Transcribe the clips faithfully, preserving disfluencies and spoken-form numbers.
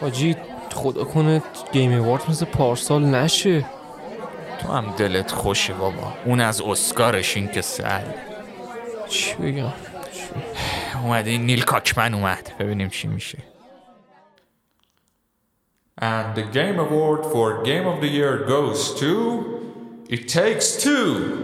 حاجی خدا کنه گیم اوارد مثل پارسال نشه. تو هم دلت خوشه بابا، اون از اسکارش این که سر چی بگم. اومده نیل کاکمن اومد، ببینیم چی میشه. And the Game Award for Game of the Year goes to It Takes Two.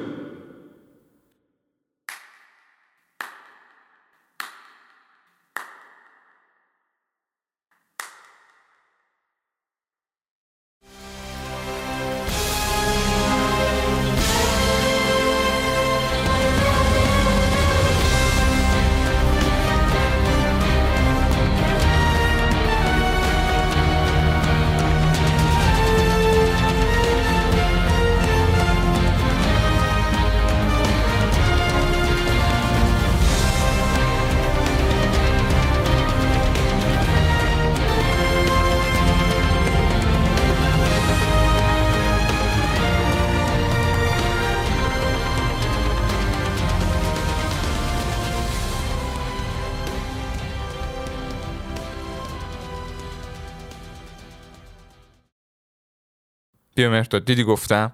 بیا مهرداد، دیدی گفتم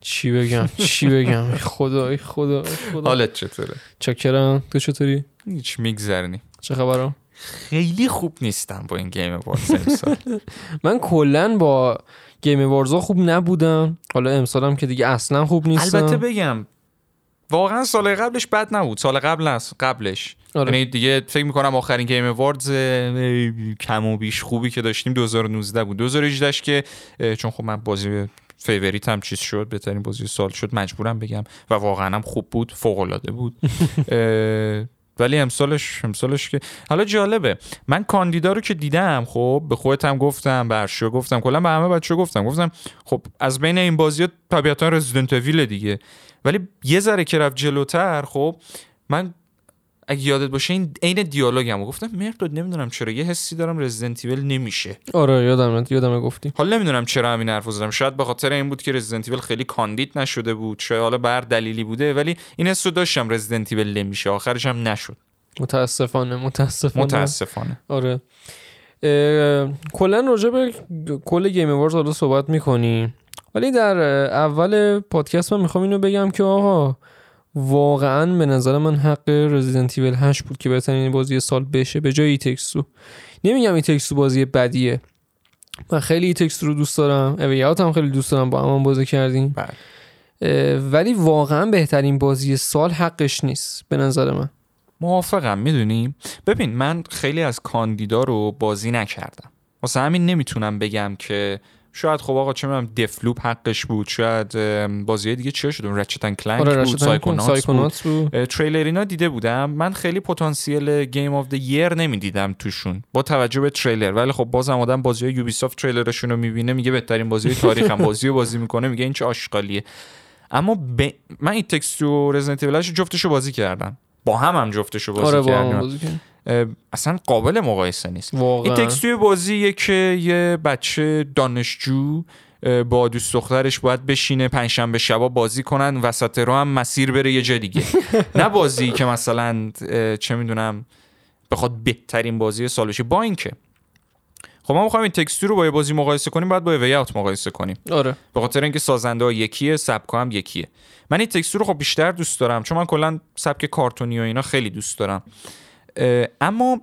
چی بگم چی بگم خدای خدا خدا. حالت چطوره؟ چاکرم، تو چطوری؟ هیچ، میگذرنی. چه خبرم؟ خیلی خوب نیستم با این گیم اواردز امسال. من کلن با گیم اواردز خوب نبودم، حالا امسالم که دیگه اصلا خوب نیستم. البته بگم واقعا سال قبلش بد نبود، سال قبل از قبلش یعنی آره. دیگه فکر میکنم آخرین گیم اواردز کم و بیش خوبی که داشتیم دو هزار و نوزده بود. دو هزار و هجده که چون خب من بازی فیوریت هم چیز شد، بهترین بازی سال شد، مجبورم بگم و واقعا هم خوب بود، فوق العاده بود. ولی امسالش امسالش که حالا جالبه، من کاندیدا رو که دیدم خب به خودت هم گفتم، برشو گفتم، کلا به همه بچه‌ها گفتم، گفتم خب از بین این بازی‌ها طبیعتاً رزیدنت اویل دیگه. ولی یه ذره که رفت جلوتر خب من اگه یادت باشه این عین دیالوگمو گفتم، مرداد نمیدونم چرا یه حسی دارم رزیدنت ایول نمیشه. آره یادم یادم گفتی. حالا نمیدونم چرا همین حرفو زدم، شاید به خاطر این بود که رزیدنت ایول خیلی کاندید نشده بود، شاید حالا بر دلیلی بوده، ولی این حسو داشتم رزیدنت ایول نمیشه، آخرش هم نشد. متاسفانه متاسفانه متاسفانه. آره. کلا راجع به کل گیم اوارز حالا صحبت می‌کنی، ولی در اول پادکست من میخوام اینو بگم که آقا واقعا به نظر من حق رزیدنت ایول هشت بود که بهترین بازی سال بشه به جای ایتکسو. نمیگم ایتکسو بازی بدیه، من خیلی ایتکسو رو دوست دارم، اویات هم خیلی دوست دارم، با هم بازی کردیم، ولی واقعا بهترین بازی سال حقش نیست به نظر من. موافقم. میدونی ببین من خیلی از کاندیدا رو بازی نکردم، واسه همین نمیتونم بگم که شاید خب آقا چه می‌دونم دفلوپ حقش بود، شاید بازی‌های دیگه چه شد، رچت اند کلنک بود، سایکوناتس بود. بود. تریلر اینا دیده بودم، من خیلی پتانسیل گیم آف دی ایر نمی‌دیدم توشون با توجه به تریلر. ولی خب بازم آدم بازی‌های یوبیسافت تریلرشون رو می‌بینه میگه بهترین بازی تاریخم، بازیو بازی می‌کنه میگه این چه آشغالیه. اما ب... من این تکستور رزیدنت ایول جفتشو بازی کردم، با هم هم جفتشو بازی آره کردم، اصلا قابل مقایسه نیست واقعا. این تکستوی بازیه که یه بچه دانشجو با دوست دخترش باید بشینه پنجشنبه شبا بازی کنن، وسط رو هم مسیر بره یه جا دیگه. نه بازی که مثلا چه میدونم بخواد بهترین بازی سال بشه. با این که خب ما می‌خوایم این تکستور رو با یه بازی مقایسه کنیم، بعد با ویات مقایسه کنیم. آره. به خاطر اینکه سازنده‌ها یکیه، سبک‌ها هم یکیه. من این تکستور رو خب بیشتر دوست دارم، چون من کلاً سبک کارتونی و اینا خیلی دوست دارم. اما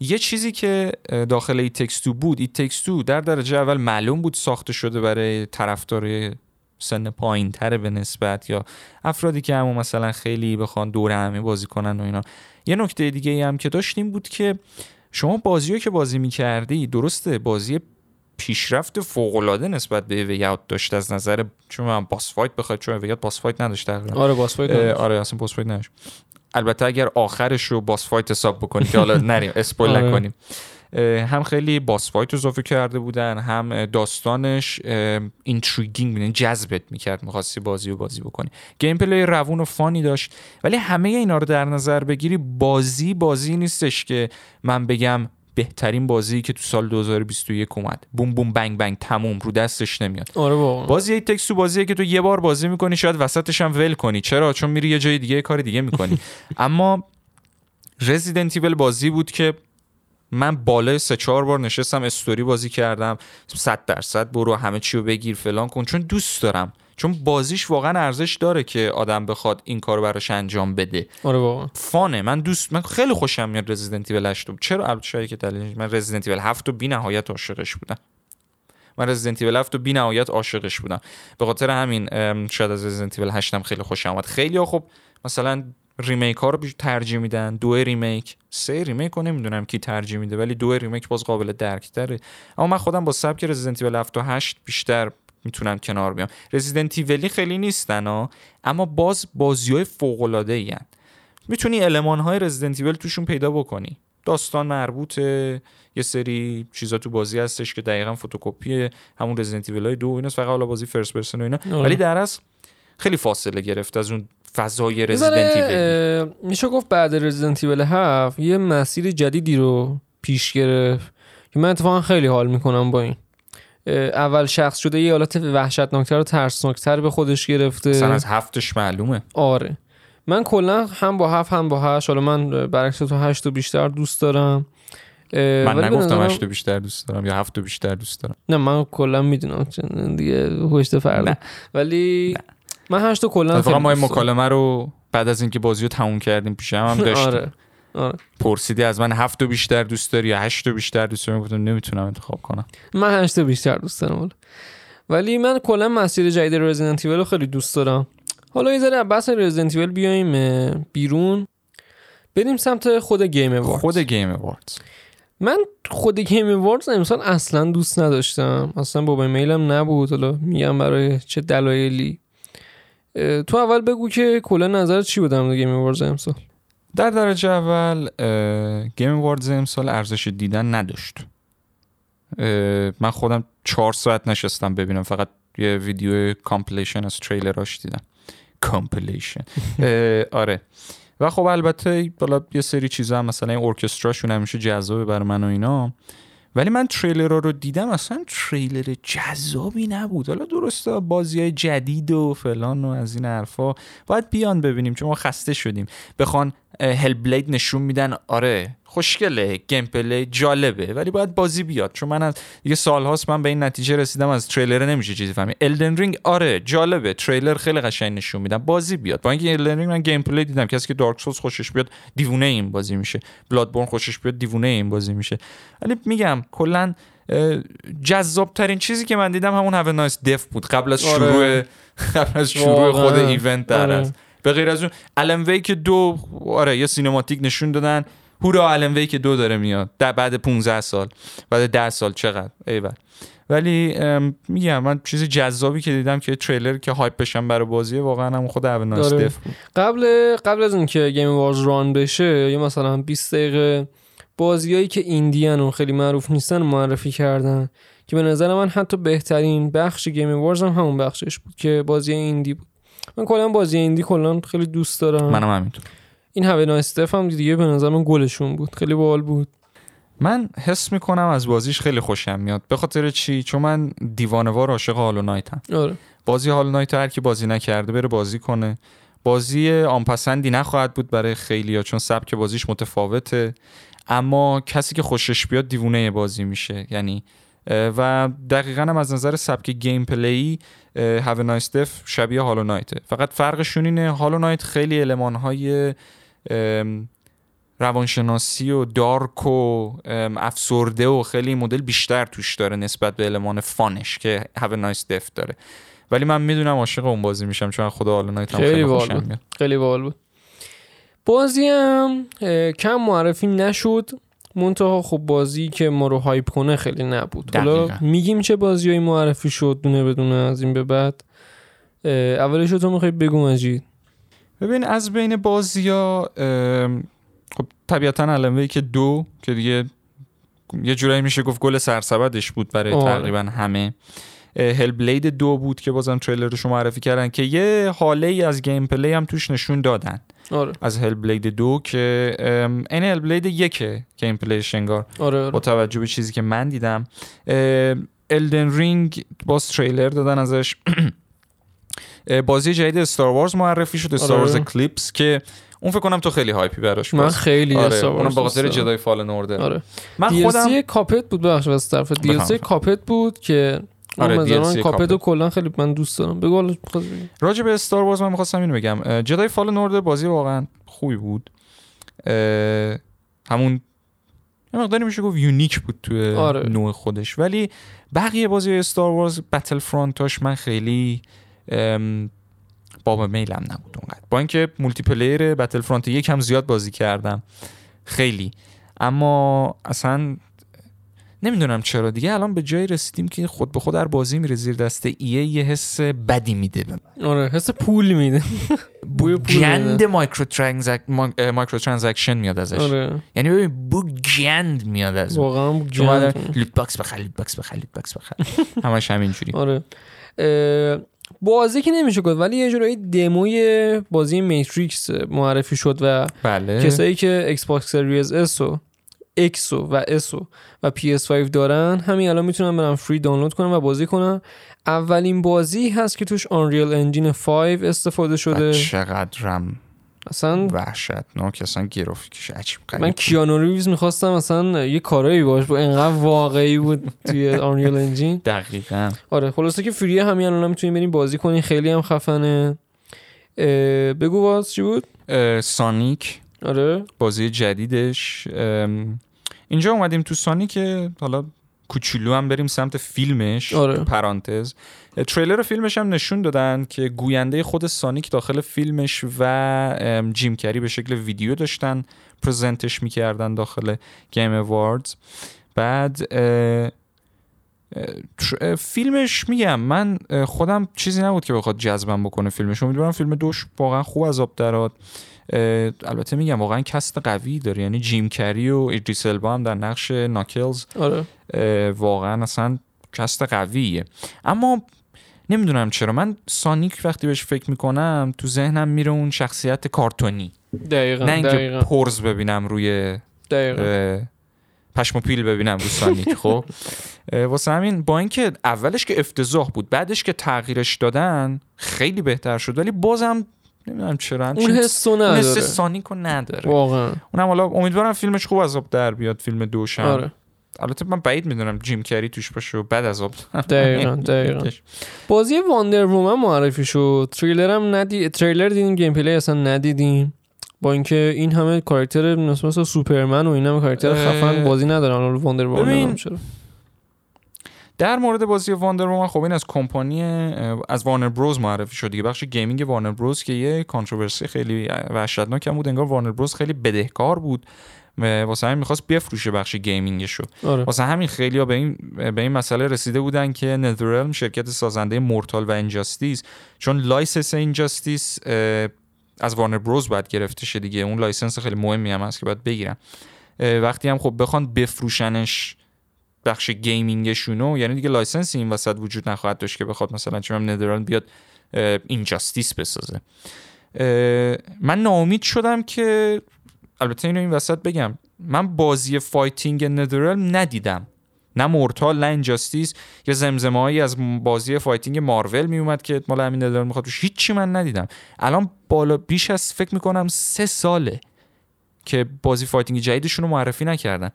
یه چیزی که داخل ای تکستو بود، ای تکستو در درجه اول معلوم بود ساخته شده برای طرفدار سن پایین‌تر به نسبت، یا افرادی که هم مثلا خیلی بخوان دور همی بازی کنن و اینا. یه نکته دیگه هم که داشتیم بود که شما بازیو که بازی می‌کردی، درسته بازی پیشرفت فوق‌العاده نسبت به ویات داشت از نظر، چون من باس فایت بخواد، چون ویات باس فایت نداشت تقریبا. آره باس فایت نداشت. آره اصلا باس فایت نداشت. البته اگر آخرش رو باس فایت حساب بکنی که حالا نریم اسپویل نکنیم، هم خیلی باس فایت اضافه کرده بودن، هم داستانش اینتریگینگ بود، جذبت میکرد، می‌خواستی بازی رو بازی بکنی. گیم پلی روون و فانی داشت، ولی همه اینا رو در نظر بگیری بازی بازی نیستش که من بگم بهترین بازی که تو سال دو هزار و بیست و یک اومد بوم بوم بنگ بنگ تموم رو دستش نمیاد. آره واقعا. بازی یک تکستو بازیه که تو یه بار بازی میکنی، شاید وسطش هم ول کنی. چرا؟ چون میری یه جای دیگه کار دیگه میکنی. اما رزیدنت ایول بازی بود که من بالای سه چهار بار نشستم استوری بازی کردم، صد درصد برو همه چی رو بگیر فلان کن، چون دوست دارم، چون بازیش واقعا ارزش داره که آدم بخواد این کارو براش انجام بده. آره واقعا فانه. من دوست، من خیلی خوشم میاد رزیدنت ایول هشت. چرا؟ البته شاید که دلیلش، من رزیدنت ایول هفت رو بی‌نهایت عاشقش بودم. من رزیدنت ایول هفت رو بی‌نهایت عاشقش بودم. به خاطر همین شاید از رزیدنت ایول هشت هم خیلی خوشم اومد. خیلی‌ها خب مثلا ریمیک ها رو ترجیح میدن، دو ریمیک، سه ریمیک رو نمیدونم کی ترجیح میده، ولی دو ریمیک باز قابل درک تره. اما من خودم با سبک رزیدنت ایول هفت و هشت بیشتر میتونم کنار بیام. رزیدنت ایولی خیلی نیستن ها، اما باز بازی‌های فوق‌العاده‌ای ان. میتونی المان‌های رزیدنت ایول توشون پیدا بکنی. داستان مربوطه، یه سری چیزا تو بازی هستش که دقیقاً فوتوکپی همون رزیدنت ایولای دو ایناست، فقط حالا بازی فرست پرسن و اینا، ولی در اصل خیلی فاصله گرفت از اون فضای رزیدنت ایول. میشه گفت بعد رزیدنت ایول هفت یه مسیر جدیدی رو پیش گرفت که من اتفاقا خیلی حال می‌کنم با این. اول شخص شده، یه حالت وحشتناکتر و ترسناکتر به خودش گرفته. مثلا از هفتش معلومه. آره من کلا هم با هفت هم با هشت، حالا من برعکس تو هشت رو بیشتر دوست دارم. من نگفتم هشت رو بیشتر دوست دارم یا هفت رو بیشتر دوست دارم، نه من کلا میدونم دیگه هشت فرده، ولی نه. من هشت رو کلا خیلی. ما این مکالمه رو بعد از اینکه بازی رو تموم کردیم پیش هم هم داشتیم. آره. آره. پرسیدی از من هفت رو بیشتر دوست داری یا هشت رو بیشتر دوست داری، گفتم نمیتونم انتخاب کنم، من هشت رو بیشتر دوست دارم. ولی من کلا مسیر جدید رزیدنت ایول رو خیلی دوست دارم. حالا یه ذره بحث رزیدنت ایول بیایم بیرون، بریم سمت خود گیم اواردز. خود گیم اواردز، من خود گیم اواردز امسال اصلا دوست نداشتم، اصلا بابا میلم نبود. حالا میگم برای چه دلایلی. تو اول بگو که کلا نظرت چی بود در گیم اواردز امسال؟ در درجه اول گیم اواردز امسال ارزش دیدن نداشت. من خودم چهار ساعت نشستم ببینم، فقط یه ویدیو کامپلیشن از تریلراش دیدم. کامپلیشن آره. و خب البته بالا یه سری چیزا هم مثلا این ارکستراشون همیشه جذابه برای من و اینا، ولی من تریلرها رو دیدم اصلا تریلر جذابی نبود. حالا درسته بازی‌های جدید و فلان و از این حرفا باید بیان ببینیم، چون ما خسته شدیم بخوان هل بلید نشون میدن. آره خوشگله، گیم پلی جالبه، ولی باید بازی بیاد. چون من از دیگه سال‌هاست من به این نتیجه رسیدم از تریلر نمیشه چیزی فهمید. الدن رینگ آره جالبه، تریلر خیلی قشنگ نشون میدن، بازی بیاد. با اینکه الدن رینگ من گیم پلی دیدم، کسی که دارک سولز خوشش بیاد دیوونه این بازی میشه، بلادبورن خوشش بیاد دیوونه این بازی میشه. ولی میگم کلا جذاب ترین چیزی که من دیدم همون هاو نایس دف بود قبل از شروع آره. قبل از شروع خود ایونت در آره. از به غیر از اون الن ویک دو آره یه سینماتیک نشون دادن، هورا الن ویک دو داره میاد در بعد پونزده سال، بعد ده سال، چقدر ایول. ولی میگم من چیز جذابی که دیدم که تریلر که هایپ بشم برای بازی واقعا هم خود اون نایس دف بود. قبل قبل از اینکه گیم وارز ران بشه یه مثلا بیست دقیقه بازیایی که ایندیان و خیلی معروف نیستن معرفی کردن، که به نظر من حتی بهترین بخش گیم وارز هم همون بخشش بود که بازی ایندی بود. من کلا بازی ایندی کلا خیلی دوست دارم. منم همینطور. این هاو نایس دف هم دیگه به نظر من گلشون بود، خیلی باحال بود. من حس میکنم از بازیش خیلی خوشم میاد. به خاطر چی؟ چون من دیوانه‌وار عاشق هالو نایتم. آره. بازی هالو نایت هر کی بازی نکرده بره بازی کنه. بازی آنپسندی نخواهد بود برای خیلیا، چون سبک بازیش متفاوته، اما کسی که خوشش بیاد دیوونه بازی میشه. یعنی و دقیقاً هم از نظر سبک گیم پلی هاو نایس دف شبیه هالو نایته، فقط فرقشون اینه هالو نایت خیلی المان‌های روانشناسی و دارک و افسرده و خیلی مدل بیشتر توش داره نسبت به المان فانش که هاو نایس دف داره، ولی من میدونم عاشق اون بازی میشم چون خدا هالو نایت هم خیلی خوشم میاد. خیلی باحال بود. بازی هم کم معرفی نشد، منتها خب بازی که ما رو هایپ کنه خیلی نبود. حالا میگیم چه بازیایی معرفی شد دونه بدونه از این به بعد. اولش تو میخوای بگو مجید؟ ببین از بین بازی‌ها خب طبیعتاً الانوی که دو که دیگه یه جورایی میشه گفت گل سرسبدش بود برای آه. تقریباً همه. هل بلید دو بود که بازم تریلرش رو معرفی کردن که یه حاله ای از گیم پلی هم توش نشون دادن. آره. از هل بلید دو که این هل بلید یکه گیم پلیش انگار. آره آره. با توجه به چیزی که من دیدم الدن رینگ باز تریلر دادن ازش. بازی جدید استار وارز معرفی شد، استار وارز آره. کلیپس که اون فکر کنم تو خیلی هایپی براش من خیلی آره. اونم به خاطر جدای فالن اوردر آره. من دی ال سی خودم کاپت بود بخش از طرف دی ال سی کاپت بود که آره مثلا کاپت و کلا خیلی من دوست دارم. بگو راجع به استار وارز من می‌خواستم اینو بگم. جدای فالن اوردر بازی واقعا خوبی بود. همون یه مقداری میشه گفت یونیک بود توی آره. نوع خودش. ولی بقیه بازی استار وارز بتل فرانتاش من خیلی باب میلم نبود اونقدر. با اینکه مولتی پلیر بتل فرانت یک هم زیاد بازی کردم خیلی، اما اصلا نمیدونم چرا دیگه الان به جای رسیدیم که خود به خود هر بازی میره زیر دست ایه یه حس بدی میده به من. آره حس پول میده. بوی پول گند مایکرو ترانزک مایکرو ترانزکشن میاد ازش. آره. یعنی ببین بو گند میاد ازش. واقعا گند. لوت باکس بخر لوت باکس بخر لوت باکس بخر. همش همینجوری. آره. بازی که نمیشه گفت ولی یه جورایی دموی بازی میتریکس معرفی شد و بله. کسایی که ایکس باکس سریز اس و اکس و اس و پی اس فایو دارن همین الان میتونن برن فری دانلود کنن و بازی کنن. اولین بازی هست که توش آنریل انجین پنج استفاده شده. چقدرم اصلا وحشتناک، اصلا گرافیکش عجیب غریب. من کیانو ریوز می‌خواستم اصلا یه کارایی باش بود، انقدر واقعی بود توی آنریل انجین. دقیقاً آره. خلاصه که فری همین الان میتونین برین بازی کنین، خیلی هم خفنه. بگو باز چی بود؟ سانیک آره بازی جدیدش. اینجا اومدیم تو سانی که حالا کوچولو هم بریم سمت فیلمش. آره. پرانتز تریلر فیلمش هم نشون دادن که گوینده خود سانیک داخل فیلمش و جیم کری به شکل ویدیو داشتن پرزنتش میکردن داخل گیم اواردز. بعد فیلمش میگم من خودم چیزی نبود که بخواد جذبم بکنه فیلمش. امیدوارم فیلم دوش واقعا خوب از آب درآد. البته میگم واقعا کست قوی داره، یعنی جیم کری و ایدریس البا هم در نقش ناکلز. آره. واقعا اصلا کست قویه. اما نمیدونم چرا من سانیک وقتی بهش فکر میکنم تو ذهنم میره اون شخصیت کارتونی. دقیقاً. نه اینکه پرز ببینم روی دقیقاً پشم و پیل ببینم رو سانیک. خب واسه همین با اینکه اولش که افتضاح بود بعدش که تغییرش دادن خیلی بهتر شد، ولی بازم نمیدونم چرا اون حسو نداره، حس سانیکو نداره واقعا. اونم حالا امیدوارم فیلمش خوب از آب در بیاد، فیلم دوشم. آره. البته من بعید میدونم جیم کری توش باشه و بعد از آب دقیقاً دقیقاً. بازی واندر وومن معرفی شد، تریلرم ندی تریلر دیدیم، گیم پلی اصلا ندیدیم. با اینکه این همه کاراکتر مثلا سوپرمن و این همه کاراکتر خفن بازی ندارن. حالا واندر وومن چرا؟ در مورد بازی واندر وومن خب این از کمپانی از وارنر بروز معرفی شد دیگه، بخش گیمینگ وارنر بروز که یه کانتروورسی خیلی وحشتناک هم بود. انگار وارنر بروز خیلی بدهکار بود واسه همین می‌خواست بفروشه بخش گیمینگشو. آره. واسه همین خیلی‌ها به این به این مسئله رسیده بودن که نذرالم شرکت سازنده مورتال و اینجاستیس، چون لایسنس اینجاستیس از وارنر بروز باید گرفته شه دیگه، اون لایسنس خیلی مهمی هم هست که باید بگیرن، وقتی هم خب بخوان بفروشنش بخش گیمینگشونو، یعنی دیگه لایسنسی این وسط وجود نخواهد داشت که بخواد مثلا چون هم ندرالم بیاد اینجاستیس بسازه. من ناامید شدم که البته اینو این وسط بگم من بازی فایتینگ ندرالم ندیدم، نه مورتال نه اینجاستیس. یه زمزمه‌ای از بازی فایتینگ مارول می اومد که مال همین ندرالم میخواد، هیچی من ندیدم. الان بالا بیش از فکر میکنم سه ساله که بازی فایتینگ جدیدشون رو معرفی نکردن.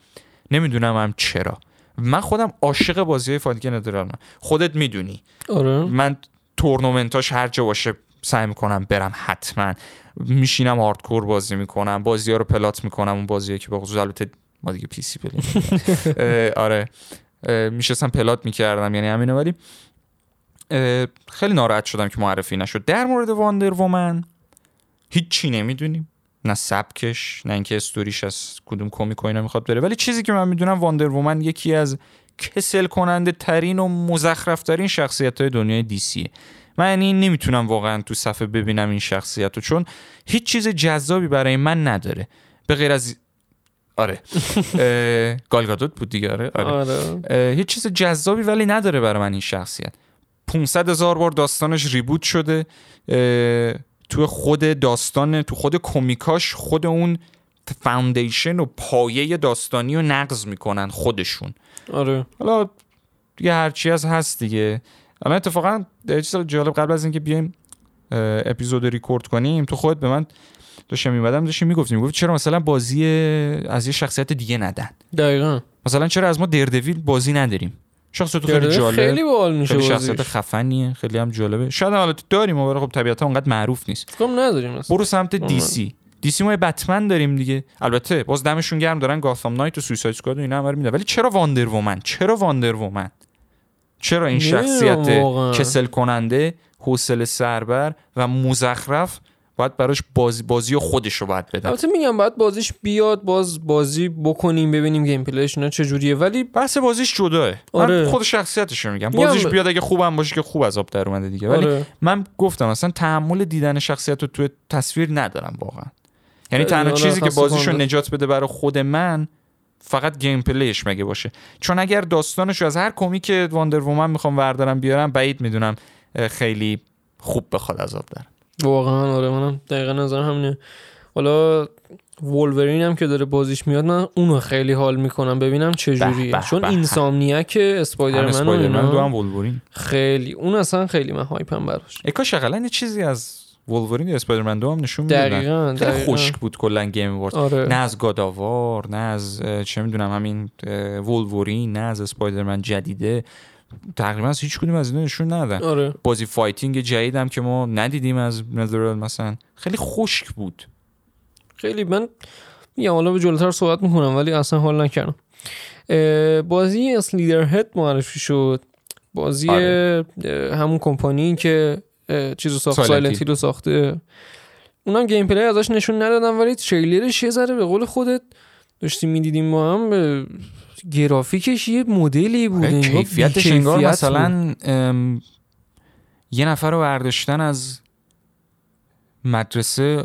نمیدونم هم چرا. من خودم عاشق بازی‌های فایتینگ ندرالم، خودت میدونی. آره. من تورنمنتاش هر جا باشه سعی میکنم برم، حتما میشینم هاردکور بازی میکنم، بازی‌ها رو پلات میکنم، اون بازی‌ها که به خصوص البته ما دیگه پی سی پلیم. آره میشستم پلات میکردم یعنی همینو. ولی خیلی ناراحت شدم که معرفی نشد. در مورد واندر وومن هیچی نمیدونیم، نه سبکش نه اینکه استوریش از کدوم کمیک و اینا میخواد بره، ولی چیزی که من میدونم واندر وومن یکی از کسل کننده ترین و مزخرف ترین شخصیت های دنیای دی سیه. من یعنی نمیتونم واقعا تو صفحه ببینم این شخصیتو، چون هیچ چیز جذابی برای من نداره به غیر از آره گالگادوت بود دیگه. آره, آره. هیچ چیز جذابی ولی نداره برای من این شخصیت. پانصد هزار بار داستانش ریبوت شده، تو خود داستان تو خود کمیکاش خود اون فاندیشن و پایه داستانی رو نقض میکنن خودشون. آره حالا دیگه هرچی از هست دیگه. الان اتفاقا چیز جالب، قبل از اینکه بیایم اپیزود ریکورد کنیم تو خودت به من داشتم میمدم داشتم میگفتیم میگفت چرا مثلا بازی از یه شخصیت دیگه ندن، دقیقاً مثلا چرا از ما دردویل بازی نداریم، شخصیت خیلی جالب، خیلی باحال میشه، خیلی شخصیت خفنیه، خیلی هم جالبه، شاید حالا داریم ولی خب طبیعتا اونقدر معروف نیست، فکرم نداریم مثلا. برو سمت دی سی، دی سی ما بتمن داریم دیگه، البته باز دمشون گرم دارن گاثام نایت و سویساید اسکواد و اینا هم میدن، ولی چرا واندر وومن، چرا واندر وومن، چرا این شخصیت کسل کننده، حوصله سربر و مزخرف باید براش بازی بازی خودش رو باید بده. البته میگم باید بازیش بیاد، باز بازی بکنیم ببینیم گیم پلیش اینا چه جوریه، ولی بحث بازیش جداه. آره. من خود شخصیتش رو میگم. بازیش میگم... بیاد اگه خوبم باشه که خوب از آب در اومده دیگه. ولی آره. من گفتم اصلا تحمل دیدن شخصیت رو توی تصویر ندارم واقعا. یعنی تنها چیزی که بازیش رو نجات بده برای خود من فقط گیم پلیش مگه باشه. چون اگر داستانش رو از هر کمیک واندر وومن میخوام وردارم بیارم، بعید میدونم خیلی خوب بخواد از آب در. واقعا آره، منم دقیقا نظر همینه. حالا وولورین هم که داره بازیش میاد، من اونو خیلی حال میکنم ببینم چه جوریه، چون اینسامنیاک اسپایدرمن و اینا دو هم وولورین خیلی اون اصلا خیلی من هایپم براش. ای کاش حداقل یه چیزی از وولورین یا اسپایدرمن دو هم نشون میدادن. دقیقاً خیلی خشک بود کلا گیم اوارد. آره. نه از گاداوار، نه از چه میدونم همین وولورین، نه از اسپایدرمن جدیده، تقریبا از هیچ کدوم از اینا نشون ندادن. آره. بازی فایتینگ جدید هم که ما ندیدیم از نذرال مثلا، خیلی خشک بود. خیلی من میگم حالا به جلوتر صحبت میکنم، ولی اصلا حال نکردم. بازی اس لیدرهد معرفی شد. بازی آره. همون کمپانی که چیزو ساخت، سایلنت هیل ساخته، اونم گیم پلی ازش نشون ندادن، ولی تریلرش یه ذره به قول خودت داشتیم میدیدیم ما هم به... گرافیکش یه مدلی بود، کیفیتش انگار مثلا ام... یه نفر رو برداشتن از مدرسه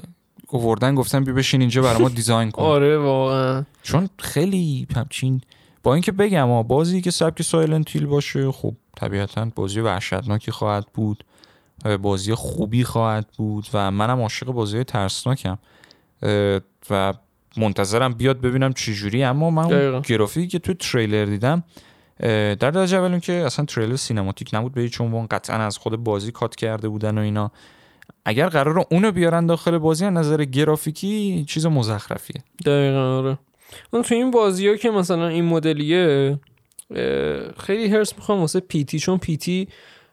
آوردن گفتن بیا بشین اینجا برای ما دیزاین کن. آره واقعا، چون خیلی همچین با اینکه بگم ها بازی که سبک سایلنت هیل باشه، خب طبیعتا بازی وحشتناکی خواهد بود، بازی خوبی خواهد بود و منم عاشق بازی ترسناکم و منتظرم بیاد ببینم چه جوری. اما من گرافیکی که تو تریلر دیدم در درجه اول، اون که اصلا تریلر سینماتیک نبود به چون اون قطعا از خود بازی کات کرده بودن و اینا، اگر قراره اونو بیارن داخل بازی از نظر گرافیکی چیز مزخرفیه. دقیقاً آره. اون تو این بازی‌ها که مثلا این مدلیه خیلی هرس می‌خوام واسه پیتی، چون پیتی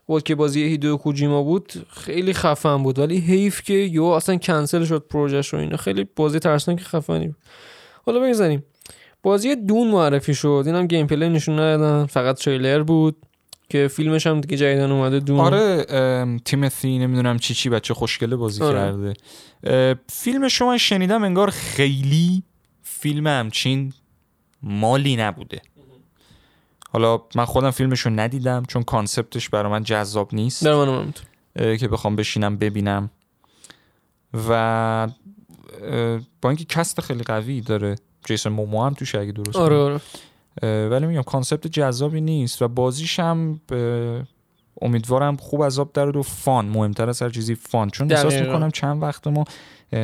بود که بازی هیدئو کوجیما بود، خیلی خفن بود، ولی حیف که یو اصلا کنسل شد پروژه‌ش و اینا، خیلی بازی ترسناک خفنی بود. حالا بگذاریم. بازی دون معرفی شد، اینم گیم پلی نشون ندادن، فقط تریلر بود که فیلمش هم دیگه جدیدن اومده دون. آره تیمتی نمیدونم چی چی بچه خوشگله بازی آره. کرده. فیلمش رو من شنیدم انگار خیلی فیلم همچین مالی نبوده. حالا من خودم فیلمشو ندیدم چون کانسپتش برای من جذاب نیست، در منم همینطور که بخوام بشینم ببینم، و با اینکه کست خیلی قوی داره، جیسون مومو هم توش اگه درست آره آره. ولی میگم کانسپت جذابی نیست و بازیش هم امیدوارم خوب از آب درد و فان، مهمتر از هر چیزی فان، چون احساس میکنم چند وقت ما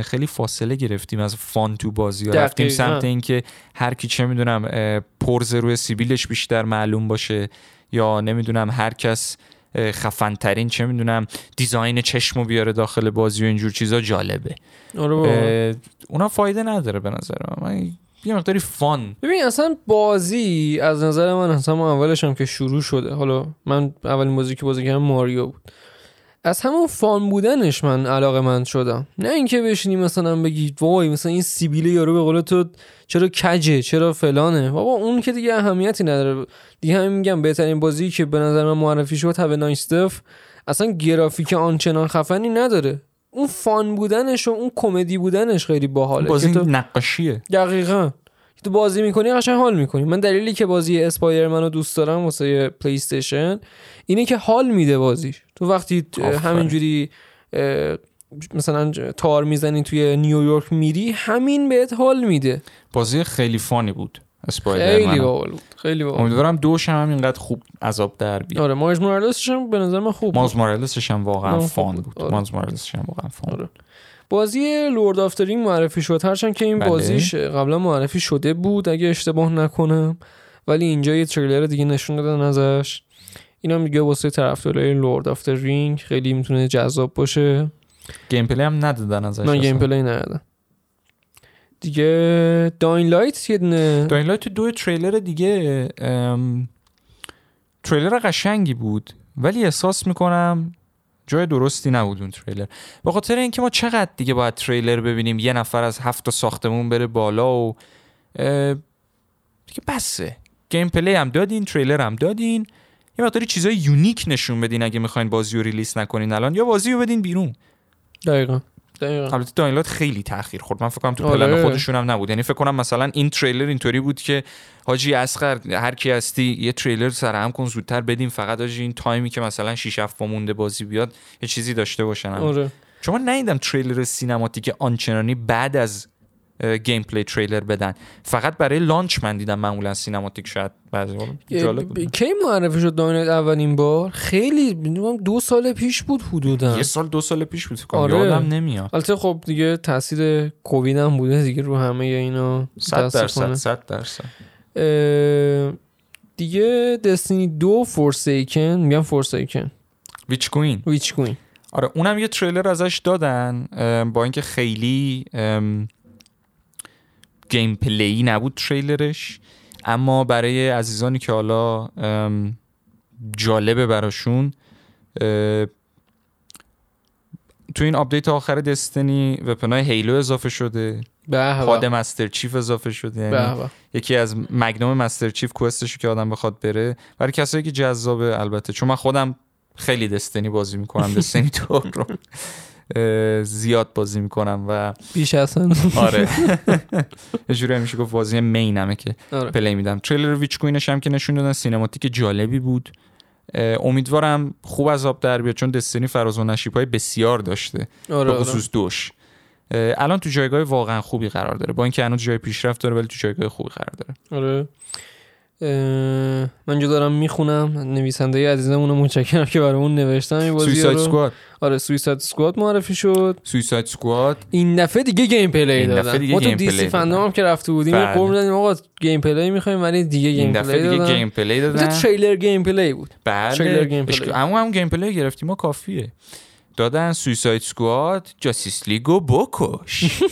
خیلی فاصله گرفتیم از فان تو بازی، رفتیم سمت اینکه هر کی چه میدونم پرز روی سیبیلش بیشتر معلوم باشه، یا نمیدونم هر کس خفن ترین چه میدونم دیزاین چشمو بیاره داخل بازی و اینجور چیزا جالبه. آره اونا فایده نداره به نظر من، یه مقداری فان. ببین اصلا بازی از نظر من اصلا ما اولش هم که شروع شده، حالا من اولین بازی که بازی کردم ماریو بود، از همون فان بودنش من علاقه‌مند شدم، نه اینکه بشینی مثلا بگی وای مثلا این سیبیله یارو به قول تو چرا کجه چرا فلانه، بابا اون که دیگه اهمیتی نداره دیگه. همین میگم بهترین بازی که به نظر من معرفی شد هاو نایس دف، اصلا گرافیک آنچنان خفنی نداره، اون فان بودنش و اون کمدی بودنش خیلی باحاله، بازی تو... نقاشیه دقیقاً، تو بازی میکنی قشنگ حال میکنی. من دلیلی که بازی اسپایدرمن رو دوست دارم واسه پلی استیشن اینه که حال میده بازیش، تو وقتی همینجوری مثلا تار میزنی توی نیویورک میری همین بهت حال میده. بازی خیلی فانی بود اسپایدرمن، خیلی باحال بود، خیلی باحال. امیدوارم دوش هم اینقدر خوب عذاب در بیاد. آره مارز مورالسش هم به نظر من خوب، مارز مورالسش هم واقعا فان بود. آره. مارز مورالسش هم واقعا فان. آره. بازی لورد آف دی رینگ معرفی شد، هرچند که این بله. بازیش قبلا معرفی شده بود اگه اشتباه نکنم، ولی اینجا یه تریلر دیگه نشون دادن ازش، اینم دیگه واسه طرفدارای لورد آف دی رینگ خیلی میتونه جذاب باشه. گیم پلی هم ندادن ازش. نه گیم پلی ندادن دیگه. داین لایت یه دونه داین لایت دو تریلر دیگه، ام... تریلر قشنگی بود ولی احساس میکنم جای درستی نبود اون تریلر، به خاطر اینکه ما چقدر دیگه باید تریلر ببینیم یه نفر از هفت ساختمون بره بالا و اه... دیگه بسه. گیم پلی هم دادین، تریلر هم دادین، یه مقداری چیزای یونیک نشون بدین اگه میخواین بازیو ریلیز نکنین الان، یا بازیو بدین بیرون. دقیقاً دقیقاً. البته دانلود خیلی تاخیر خورد، من فکر کنم تو پلن خودشون هم نبود. یعنی فکر کنم مثلا این تریلر اینطوری بود که حاجی اصغر هر کی هستی یه تریلر سر هم کن زودتر بدیم، فقط حاجی این تایمی که مثلا شش هفت با مونده بازی بیاد یه چیزی داشته باشن. آره. چون من ندیدم تریلر سینماتیک آنچنانی بعد از گیم پلی تریلر بدن، فقط برای لانچ من دیدم معمولا سینماتیک. شاید بعضی جالب کی معرفی شد داینلود اولین بار؟ خیلی میدونم دو سال پیش بود حدودا، یه سال دو سال پیش بود فکر آره. یادم نمیاد. البته خب دیگه تاثیر کووید هم بوده دیگه رو همه اینا. صد درصد صد درصد دیگه. دستینی دو فورسیکن، میگم فورسیکن ویچ کوین ویچ کوین آره اونم یه تریلر ازش دادن، با اینکه خیلی گیم پلی نبود تریلرش، اما برای عزیزانی که حالا جالبه براشون تو این آپدیت آخر دستنی وپنای هیلو اضافه شده، پاد مستر چیف اضافه شده، یعنی یکی از مگنوم مستر چیف کوستشو که آدم بخواد بره. برای کسایی که جذابه البته، چون من خودم خیلی دستنی بازی میکنم، دستنی تو رو زیاد بازی میکنم و بیش اصلا آره یه جوری همیشه گفت بازی مینمه که آره. پلی میدم. تریلر ویچ کوینش هم که نشون دادن سینماتیک جالبی بود، امیدوارم خوب از آب در بیاد چون دستینی فراز و نشیب‌های بسیار داشته. آره به خصوص آره. دوش الان تو جایگاه واقعا خوبی قرار داره، با اینکه هنوز جای پیشرفت داره ولی تو جایگاه خوبی قرار داره. آره من جو دارم میخونم، نویسنده عزیزمون رو متشکرم که برامون نوشتن این بازی رو. سویساید سکواد آره سویساید سکواد معرفی شد. سویساید سکواد این دفعه دیگه گیم پلی دادن. ما تو دیسی فندام هم که رفته بودیم یه قرم دادیم آقا گیم پلی میخوایم، ولی دیگه گیم پلی دادن. این دفعه دیگه گیم پلی دادن. تریلر گیم پلی بود. بله تریلر گیم پلی. اما همون گیم پلی گرفتیم ما کافیه. دادن سویساید سکواد، جاستیس لیگو بکش.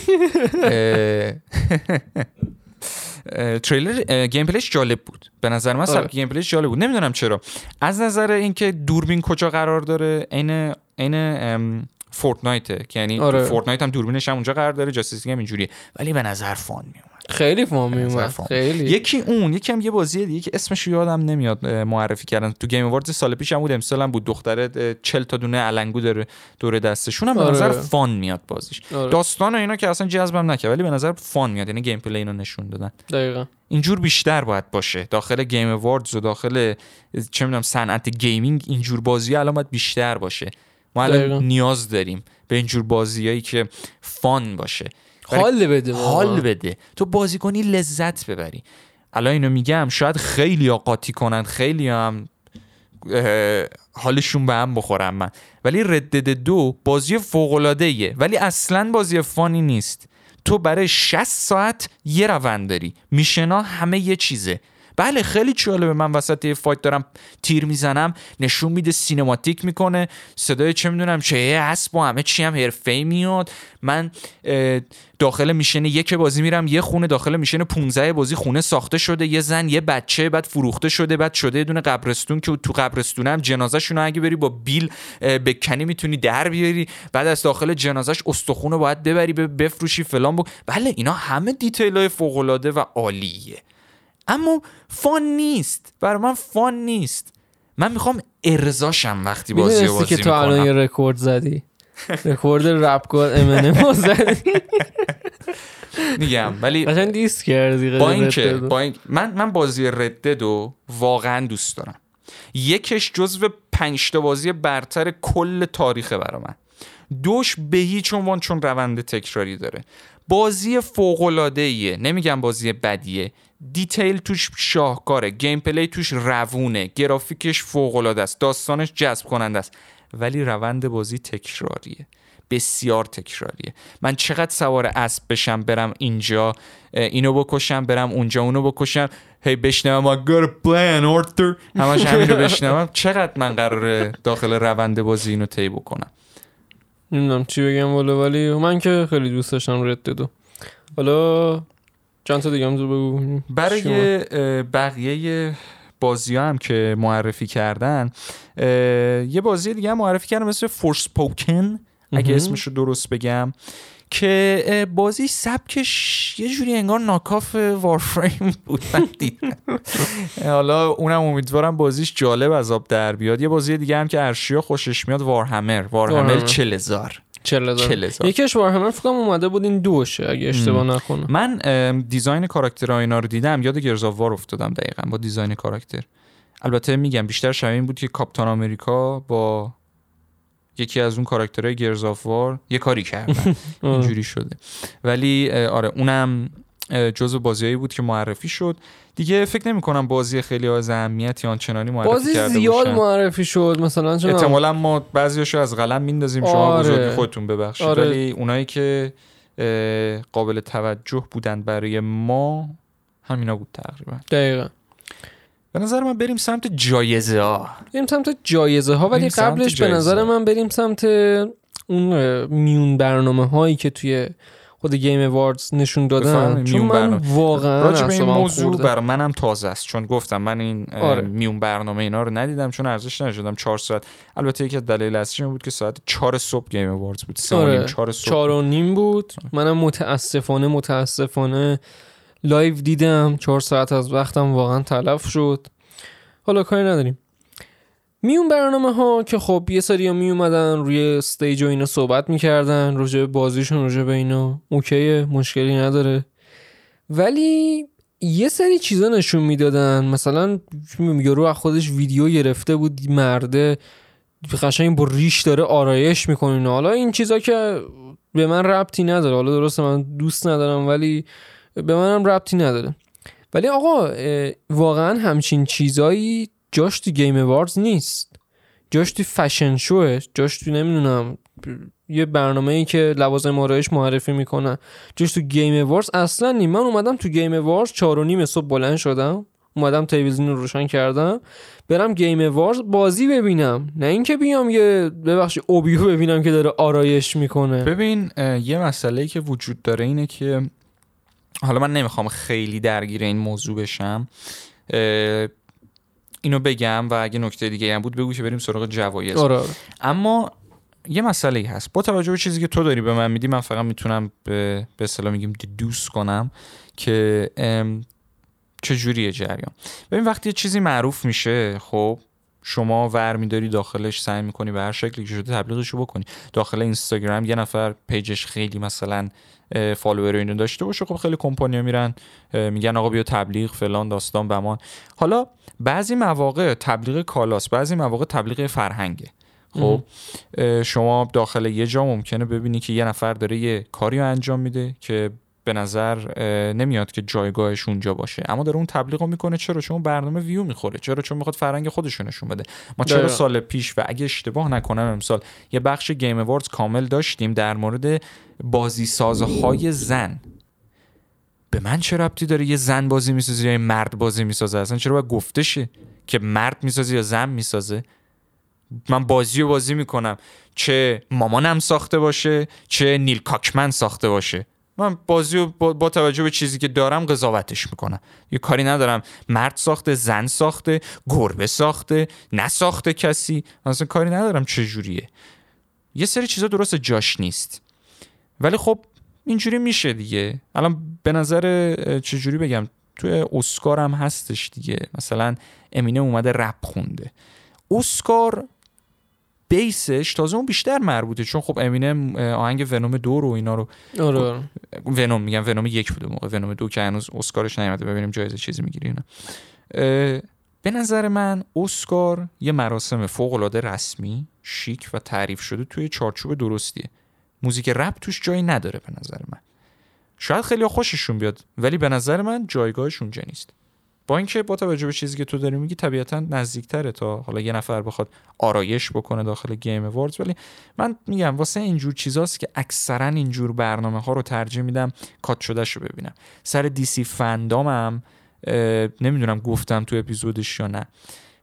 تریلر گیم پلیش جالب بود به نظر من. سب گیم پلیش جالب بود، نمیدونم چرا از نظر اینکه دوربین کجا قرار داره، عین عین فورتنایت که یعنی آره. فورتنایت هم دوربینش هم اونجا قرار داره، جاستیس لیگ هم اینجوریه، ولی به نظر فان می اومد، خیلی فان می اومد. خیلی یکی اون یکی هم یه بازی دیگه که اسمش یادم نمیاد معرفی کردن تو گیم اواردز سال پیش هم بود، امسال هم بود. دختره چهل تا دونه علنگو داره دور دستشون، هم به آره. نظر فان میاد بازیش. آره. داستان و اینا که اصلا جذبم نکرد ولی به نظر فان میاد، یعنی گیم پلی اینو نشون دادن. دقیقاً اینجور بیشتر باید باشه داخل گیم اواردز و داخل چه میدونم صنعت گیمینگ، اینجور بازی الان باید بیشتر باشه. ما الان نیاز داریم به اینجور بازیایی که فان باشه، حال بده حال بده تو بازی کنی لذت ببری. الان اینو میگم شاید خیلی ها قاطی کنن، خیلی هم حالشون به هم بخورم من، ولی ردد دو بازی فوق‌العاده‌ایه ولی اصلا بازی فانی نیست. تو برای شصت ساعت یه روند داری، میشنا همه یه چیزه. بله خیلی جالبه، من وسط یه فایت دارم تیر میزنم نشون میده، سینماتیک میکنه، صدای چه میدونم چه اسب و همه چی هم حرفه‌ای میاد. من داخل میشن یک بازی میرم یه خونه، داخل میشن پانزده بازی خونه ساخته شده، یه زن یه بچه، بعد فروخته شده، بعد شده یه دونه قبرستون که تو قبرستونم جنازه‌شون اگه بری با بیل بکنی میتونی در بیاری، بعد از داخل جنازه‌ش استخونه باید ببری بفروشی فلان بو. بله اینا همه دیتیل‌های فوق‌العاده و عالیه، اما فان نیست. برای من فان نیست، من میخوام ارزاشم وقتی بازی بازی که میکنم. تو الان یه رکورد زدی رکورد رپ گاد امنم زدی میگم، ولی مثلا دیس کردی. با اینکه با این من من بازی ردد رو واقعا دوست دارم، یکش جزو پنج تا بازی برتر کل تاریخه برای من. دوش به هیچ عنوان چون روند تکراری داره، بازی فوق‌العاده‌ایه، نمیگم بازی بدیه، دیتیل توش شاهکاره، گیم پلی توش روونه، گرافیکش فوق‌العاده است، داستانش جذب کننده است، ولی روند بازی تکراریه، بسیار تکراریه. من چقدر سوار اسب بشم برم اینجا اینو بکشم، برم اونجا اونو بکشم، هی hey, بشنوم I got a plan Arthur، همش همین رو بشنوم. چقدر من قراره داخل روند بازی اینو طی بکنم؟ نمیدونم چی بگم والا، ولی من که خیلی دوست داشتم رد دادو. حالا چند تا دیگه هم زور بگو. برای بقیه بازی هم که معرفی کردن یه بازی دیگه هم معرفی کردن مثل فورسپوکن اگه اسمش رو درست بگم، که بازی سبکش یه جوری انگار ناکاف وارفریم بود من دیدم. حالا اونم امیدوارم بازیش جالب از آب در بیاد. یه بازی دیگه هم که ارشیا خوشش میاد وارهمر، وارهمر چهل هزار چهل هزار یکیش وارهمر فکرم اومده بود این دوشه اگه اشتباه نکنم. من دیزاین کاراکترها اینا رو دیدم یاد گرز آف وار افتادم دقیقاً با دیزاین کاراکتر. البته میگم بیشتر شبیه این بود که کاپیتان آمریکا با یکی از اون کاراکترهای گیرز آف وار یه کاری کردن اینجوری شده. ولی آره اونم جزو بازیایی بود که معرفی شد دیگه. فکر نمی‌کنم بازی خیلی از اهمیتی آنچنانی معرفی کرده باشن. بازی زیاد معرفی شد مثلا چون احتمالاً ما بعضیاشو از قلم میندازیم. آره. شما بزرگی خودتون ببخشید. آره. ولی اونایی که قابل توجه بودن برای ما همینا بود تقریبا. دقیقاً. به نظر من بریم سمت جایزه ها. بریم سمت جایزه ها ولی قبلش به نظر من بریم سمت اون میون برنامه هایی که توی خود گیم اواردز نشون دادن. چون من واقعا راجع به این موضوع بر منم تازه است، چون گفتم من این آره. میون برنامه اینا رو ندیدم چون ارزش نشدم چهار ساعت. البته یکی از دلایل اصلیش این بود که ساعت چهار صبح گیم اواردز بود. آره. چهار و نیم بود. منم متاسفانه متاسفانه لایو دیدم، چهار ساعت از وقتم واقعا تلف شد. حالا کاری نداریم. میون برنامه ها که خب یه سری ها می اومدن روی استیج و اینا صحبت میکردن راجع به بازیشون راجع به اینا، اوکیه مشکلی نداره، ولی یه سری چیزا نشون میدادن. مثلا یارو از خودش ویدیو گرفته بود، مرده قشنگ با ریش داره آرایش میکنه. حالا این چیزا که به من ربطی نداره، حالا درسته من دوست ندارم ولی به منم ربطی نداره. ولی آقا واقعا همچین چیزایی جاش تو گیم اواردز نیست، جاش تو فشن شوه، جاش تو نمیدونم یه برنامه‌ای که لوازم آرایش معرفی میکنن، جاش تو گیم اواردز اصلا نیم. من اومدم تو گیم اواردز چهار و نیم صبح بلند شدم، اومدم تلویزیون رو روشن کردم برم گیم اواردز بازی ببینم، نه اینکه بیام یه ببخشید اوبیو ببینم که داره آرایش میکنه. ببین یه مسئله‌ای که وجود داره اینه که حالا من نمیخوام خیلی درگیر این موضوع بشم، اینو بگم و اگه نکته دیگه هم بود بگو که بریم سراغ جوایز. آره آره. اما یه مسئله ای هست با توجه به چیزی که تو داری به من میدی، من فقط میتونم به به اصطلاح میگیم دیدوس کنم که چجوریه جریان. ببین وقتی یه چیزی معروف میشه خب شما ور میداری داخلش، سعی میکنی به هر شکلی که شده تبلیغشو بکنی. داخل اینستاگرام یه نفر پیجش خیلی مثلا فالوور اینو داشته باشه، خب خیلی کمپانی‌ها میرن میگن آقا بیا تبلیغ فلان داستان بمان. حالا بعضی مواقع تبلیغ کالاست، بعضی مواقع تبلیغ فرهنگه. خب شما داخل یه جا ممکنه ببینی که یه نفر داره یه کاری رو انجام میده که به نظر نمیاد که جایگاهش اونجا باشه، اما داره اون تبلیغو میکنه. چرا؟ چون برنامه ویو میخوره. چرا؟ چون میخواد فرهنگ خودشو نشون بده. ما چرا سال پیش و اگه اشتباه نکنم امسال یه بخش گیم اواردز کامل داشتیم در مورد بازیسازهای زن. به من چه ربطی داره یه زن بازی میسازه یا یه مرد بازی میسازه؟ اصلا چرا باید گفته شه که مرد میسازه یا زن میسازه؟ من بازیو بازی میکنم چه مامانم ساخته باشه چه نیل کاکمن ساخته باشه، من بازیو با, با توجه به چیزی که دارم قضاوتش میکنم. یه کاری ندارم مرد ساخته، زن ساخته، گربه ساخته، نساخته کسی، من اصلا کاری ندارم چجوریه. یه سری چیزا درست جاش نیست ولی خب اینجوری میشه دیگه. الان به نظر چجوری بگم توی اسکار هم هستش دیگه، مثلا امینه اومده رپ خونده، اسکار بیسش تازه اون بیشتر مربوطه چون خب امینم آهنگ ونوم دو رو اینا رو آره. ونوم میگم ونوم یک بوده موقع، ونوم دو که هنوز اسکارش نیومده، ببینیم جایزه چیزی میگیره اینا. به نظر من اسکار یه مراسم فوق‌العاده رسمی، شیک و تعریف شده توی چارچوب درستیه. موزیک رپ توش جایی نداره به نظر من. شاید خیلی خوششون بیاد ولی به نظر من جایگاهش اونجا نیست. با اینکه با توجه به چیزی که تو داری میگی طبیعتاً نزدیکتره تا حالا یه نفر بخواد آرایش بکنه داخل گیم اواردز، ولی من میگم واسه اینجور چیزاست که اکثراً اینجور برنامه ها رو ترجیح میدم کات شده شو ببینم. سر دیسی فندامم نمیدونم گفتم تو اپیزودش یا نه،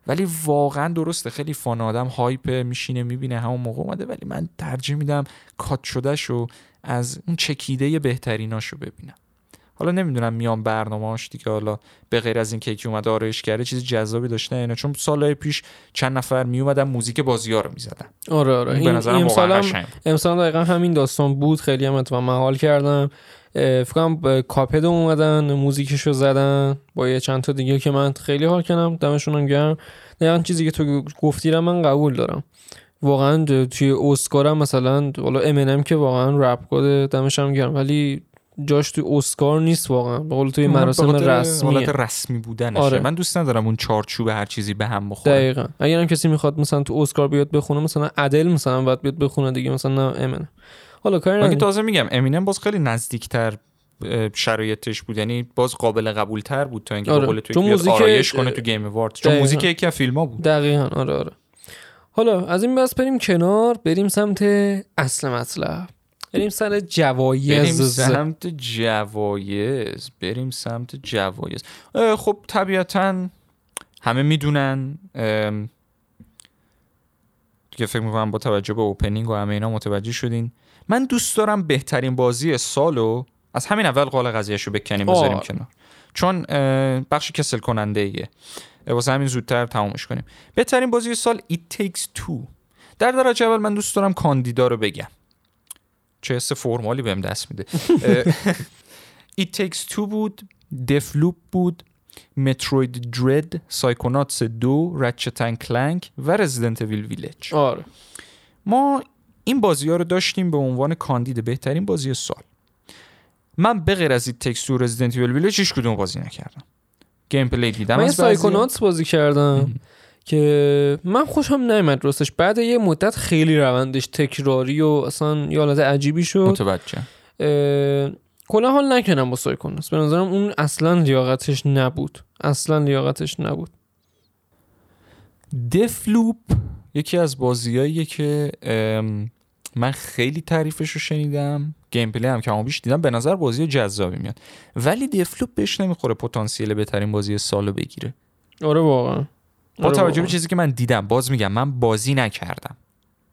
ولی واقعا درسته خیلی فان آدم هایپ میشینه میبینه همون موقع اومده، ولی من ترجیح میدم کات شدهشو از اون چکیده بهتریناشو ببینم. حالا نمیدونم میام برنامه‌اش دیگه، حالا به غیر از این که کی اومد آرایش کرده چیز جذابی داشته اینا، چون سال‌های پیش چند نفر میومدن موزیک بازی‌ها رو می‌زدن. آره آره این به نظر من واقعا امسال دقیقاً همین داستان بود، خیلی هم اتفاقا من حال کردم. فکر کنم کاپد اومدن موزیکشو زدن با یه چند تا دیگه که من خیلی حال کردم، دمشون هم گرم. نه چیزی که تو گفتی رو من قبول دارم واقعا. توی اسکار مثلا حالا امنم که واقعا رپ کد دمش هم گرم، ولی جاش توی اسکار نیست واقعا، به قول توی مراسم رسمی حالت رسمی بودنشه. آره. من دوست ندارم اون چارچوب هر چیزی به هم بخوره. دقیقاً اگرم کسی میخواد مثلا تو اسکار بیاد بخونه، مثلا عدل مثلا باید بیاد بخونه دیگه، مثلا نه امنم. حالا کاری نداره، تازه میگم امینم باز خیلی نزدیکتر شرایطش بود، یعنی باز قابل قبول تر بود تا اینکه آره. به قول توی بیاد آرایش کنه تو گیم اوارد، چون موزیک یکی از فیلم‌ها بود. دقیقاً آره آره. حالا از این بس بریم کنار، بریم سمت اصل مطلب، بریم سمت جوایز بریم سمت جوایز بریم سمت جوایز خب طبیعتاً همه میدونن دیگه، فکر میکنم با توجه به اوپنینگ و همه اینا متوجه شدین. من دوست دارم بهترین بازی سالو از همین اول قال قضیهشو بکنیم بذاریم کنار، چون بخش کسل کننده ایه، واسه همین زودتر تمومش کنیم. بهترین بازی سال It Takes Two. در درجه اول من دوست دارم کاندیدا رو بگم، چه حس فرمالی بهم دست میده. It Takes Two بود، دفلوپ بود، متروید درد، سایکوناتس دو، رچت اند کلنک و رزیدنت اویل ویلج. آره ما این بازی‌ها رو داشتیم به عنوان کاندید بهترین بازی سال. من به غیر از It Takes Two، رزیدنت اویل ویلج هیچ کدوم بازی نکردم. گیم پلی دیدم، من سایکوناتس بازی کردم که من خوشم نیامد راستش، بعد یه مدت خیلی روندش تکراری و اصلا یه حالت عجیبی شد، متوجهم کلا حال نکردم با سایکوناتس. به نظرم اون اصلا لیاقتش نبود، اصلا لیاقتش نبود. دفلوپ یکی از بازیاییه که من خیلی تعریفش رو شنیدم، گیم پلی هم که همون بیش دیدم، به نظر بازی جذابی میاد، ولی دفلوپ بهش نمیخوره پتانسیل بهترین بازی سالو بگیره. آره واقعا با توجه به چیزی که من دیدم، باز میگم من بازی نکردم،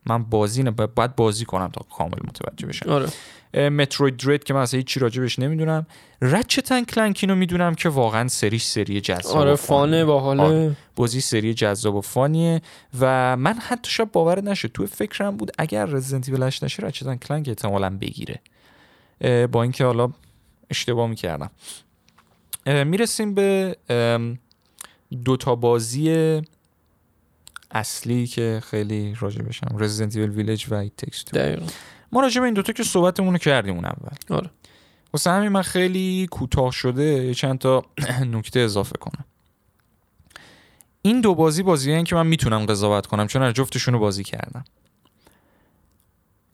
من بازی نه باید بازی کنم تا کامل متوجه بشم. آره. متروید درد که من اصلا هیچ چی راجبش نمیدونم، رچت اند کلنک اینو میدونم که واقعا سریش سری جذاب، آره فانه باحاله. آره. بازی سری جذاب و فانیه و من حتی شب باور نشه تو فکرم بود اگر رزیدنت ایول هشت نشه رچت اند کلنک احتمالاً بگیره، با اینکه حالا اشتباه میکردم. میرسیم به دوتا بازی اصلی که خیلی راجع بشم، رزیدنت ایول ویلج و ایت تکس تو. دقیقاً ما راجع به این دوتا که صحبتمون رو کردیم اون اول. آره. واسه همین من خیلی کوتاه شده چند تا نکته اضافه کنم. این دو بازی بازی‌هایی که من میتونم قضاوت کنم چون هر جفتشون رو بازی کردم.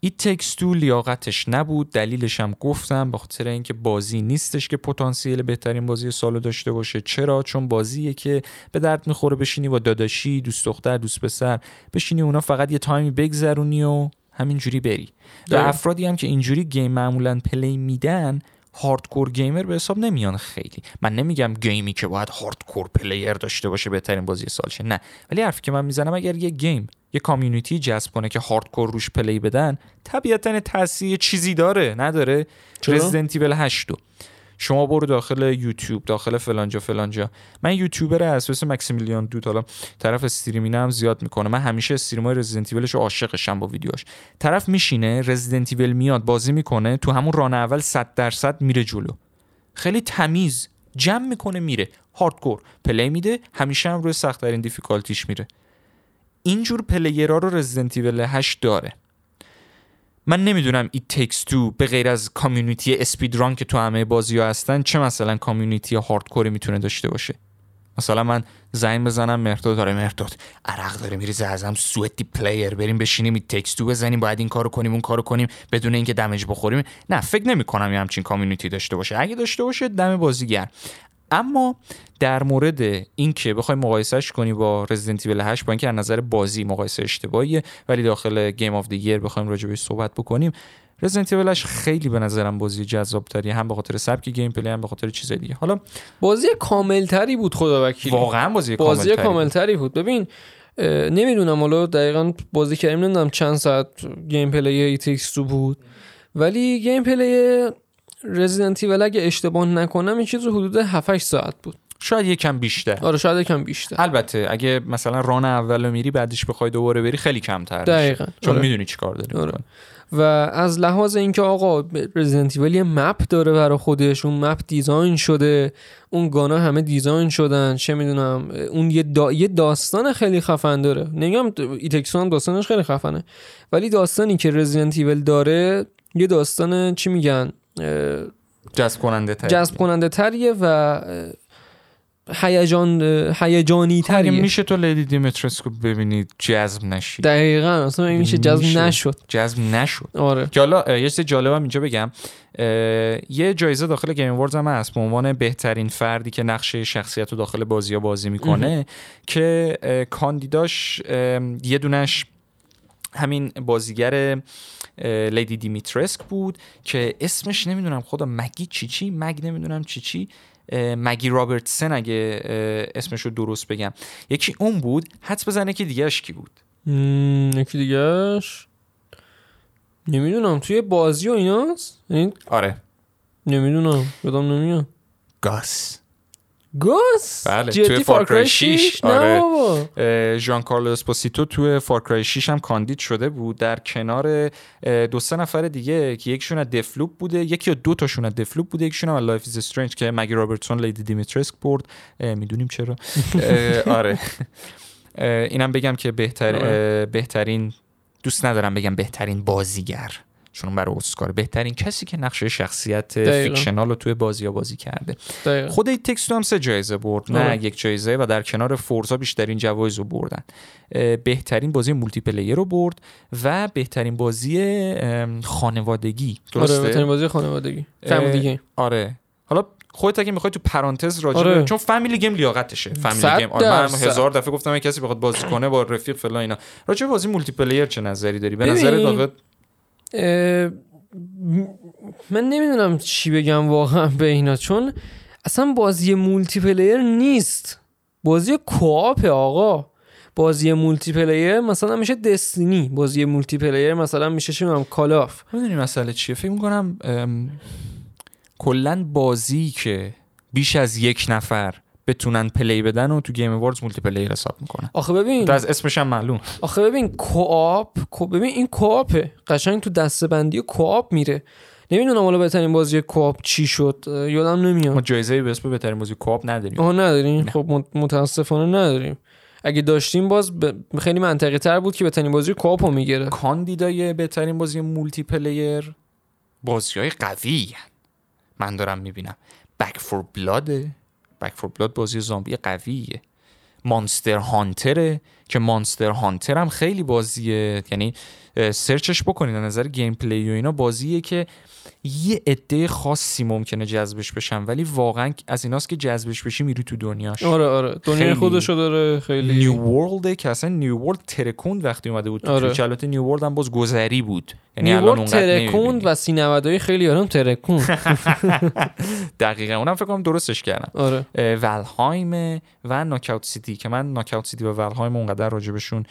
It Takes Two لیاقتش نبود، دلیلش هم گفتم، به خاطر اینکه بازی نیستش که پتانسیل بهترین بازی سالو داشته باشه. چرا؟ چون بازیه که به درد میخوره بشینی و داداشی، دوست دختر، دوست پسر بشینی اونا فقط یه تایمی بگذرونی و همینجوری بری. و افرادی هم که اینجوری گیم معمولا پلی میدن هاردکور گیمر به حساب نمیان. خیلی من نمیگم گیمی که باید هاردکور پلیر داشته باشه بهترین بازی سال شه، نه، ولی حرفی که من میزنم اگر یه گیم یه کامیونیتی جذب کنه که هاردکور روش پلی بدن، طبیعتاً تاثیر چیزی داره. نداره؟ رزیدنت ایول هشت شما برو داخل یوتیوب، داخل فلانجا فلانجا، من یوتیوبر اساس ماکسیمیلیان دو حالا طرف استریمینه هم زیاد میکنه، من همیشه استریمای رزیدنت ایولش عاشقشم با ویدیوش. طرف میشینه رزیدنت ایول میاد بازی میکنه، تو همون ران اول صد درصد میره جلو، خیلی تمیز جمع میکنه میره، هاردکور پلی میده، همیشه هم روی سخت ترین دیفیکالتیش میره. اینجور پلیرها رو رزیدنت ایول هشت داره. من نمیدونم It Takes Two به غیر از کامیونیتی اسپیدران که تو همه بازی‌ها هستن چه مثلا کامیونیتی هاردکور میتونه داشته باشه. مثلا من زنگ بزنم مهرداد، داره مهرداد عرق داره میریزه ازم، سوئتی پلیر، بریم بشینیم It Takes Two بزنیم، باید این کارو کنیم اون کارو کنیم بدون اینکه دمیج بخوریم، نه فکر نمی‌کنم یه همچین کامیونیتی داشته باشه. اگه داشته باشه دم بازیگر. اما در مورد اینکه بخوای مقایسهش کنی با رزیدنت ایول هشت، با اینکه از نظر بازی مقایسه اشتباهیه، ولی داخل گیم آف دی ایر بخوایم راجع بهش صحبت بکنیم، رزیدنت ایولش خیلی به نظرم بازی جذاب‌تری، هم به خاطر سبک گیم پلی هم به خاطر چیزای دیگه. حالا بازی کامل‌تری بود خدا وکیل، واقعا بازی بازی کامل‌تری بود. ببین نمیدونم حالا دقیقاً بازی کردم نمیدونم چند ساعت گیم پلی ایت تیکس تو بود، ولی گیم پلی رزیدنت ایول اگه اشتباه نکنم این چیز حدود هفت هشت ساعت بود، شاید یکم بیشتر. آره شاید یکم بیشتر. البته اگه مثلا ران اولو میری بعدش بخوای دوباره بری خیلی کمتر میشه. دقیقاً. چون آره. میدونی چیکار داری. آره. و از لحاظ اینکه آقا رزیدنت ایول یه مپ داره برای خودش، اون مپ دیزاین شده، اون گانا همه دیزاین شدن، چه میدونم اون یه, دا... یه داستان خیلی خفن داره. نمیگم ایتکسون داستانش خیلی خفنه، ولی داستانی که رزیدنت ایول داره یه داستان چی میگن جذب کننده تریه جذب کننده تریه و هیجان هیجانی تری. میشه تو لیدی دیمترسکو ببینید جذب نشی. دقیقاً اصلا میشه جذب نشد. جذب نشد. آره. که حالا یه چیز جالبم اینجا بگم، یه جایزه داخل گیم اواردز هم هست به عنوان بهترین فردی که نقش شخصیت رو داخل بازی‌ها بازی میکنه اه. که کاندیداش یه دونش همین بازیگر لیدی دیمیترسک بود که اسمش نمیدونم خدا مگی چی چی مگ نمیدونم چی چی مگی رابرتسن اگه اسمشو درست بگم، یکی اون بود. حدس بزنه که دیگهش کی بود؟ مم... یکی دیگهش نمیدونم توی بازی و ایناست این... آره نمیدونم بدم نمیاد. گاس گاس بله. توی فارکرای شش آره ژان کارلو اسپوسیتو توی فارکرای شش هم کاندید شده بود در کنار دو سه نفر دیگه که یکشون از دفلوپ بوده، یکی یا دو تاشون از دفلوپ بوده، یکیشون از لایف ایز استرنج که مگی رابرتسون لیدی دیمیترسک برد، میدونیم چرا. آره اینم بگم که بهتر بهترین دوست ندارم بگم بهترین بازیگر، چون برای اسکار بهترین کسی که نقش شخصیت دقیقا. فیکشنال رو توی بازی‌ها بازی کرده دقیقا. خود ایت تکس تو هم سه جایزه برد نه آه. یک جایزه و در کنار فورزا بیشترین جوایز رو بردن. بهترین بازی مولتی پلیئر رو برد و بهترین بازی خانوادگی. درسته آره بهترین بازی خانوادگی فامیلی. آره حالا خودت اگه میخوای تو پرانتز راجع آره. چون فامیلی گیم لیاقتشه فامیلی گیم. آره من هزار دفعه گفتم کسی بخواد بازی کنه با رفیق فلان اینا. راجع به بازی مولتی پلیئر چه نظری داری؟ به نظر داوود من نمیدونم چی بگم واقعا به اینا، چون اصلا بازی مولتی پلیر نیست، بازی کوآپ. آقا بازی مولتی پلیر مثلا میشه دستینی، بازی مولتی پلیر مثلا میشه چی میگم کالاف. میدونی مسئله چیه؟ فکر میکنم کلا بازی که بیش از یک نفر بتونن پلی بدن و تو گیم اواردز مولتی پلیر حساب میکنن. آخه ببین از اسمش هم معلوم. آخه ببین کوآپ کو ببین این کوآپه قشنگ تو دسته‌بندی کوآپ میره. نمیدونم حالا بهترین بازی کوآپ چی شد یادم نمیاد. ما جایزه به اسم بهترین بازی کوآپ نداریم. آها نداریم. خب متاسفانه نداریم. اگه داشتیم باز ب... خیلی منطقی تر بود که بهترین بازی کوآپو میگیره. کاندیدای بهترین بازی مولتی پلیر بازی‌های قوی هن. من دارم میبینم بک فور بلاده. بک فور بلاد بازی زامبی قویه. مانستر هانتره که مانستر هانتر هم خیلی بازیه، یعنی سرچش بکنید از نظر گیم پلی و اینا بازیه که یه عده خاصی ممکنه جذبش بشن، ولی واقعا از ایناست که جذبش بشی میری تو دنیاش. آره آره دنیای خودشو داره. خیلی نیو ورلد که اصلا نیو ورلد ترکوند وقتی اومده بود آره. تو چالات نیو ورلد هم باز گذری بود، یعنی الان اون ترکوند و سی نود خیلی یارم ترکوند. دقیقاً اونم فکر کنم درستش کردم. آره. ولهایم و ناکاوت سیتی که من ناکاوت سیتی و ولهایم اونقدر راجبشون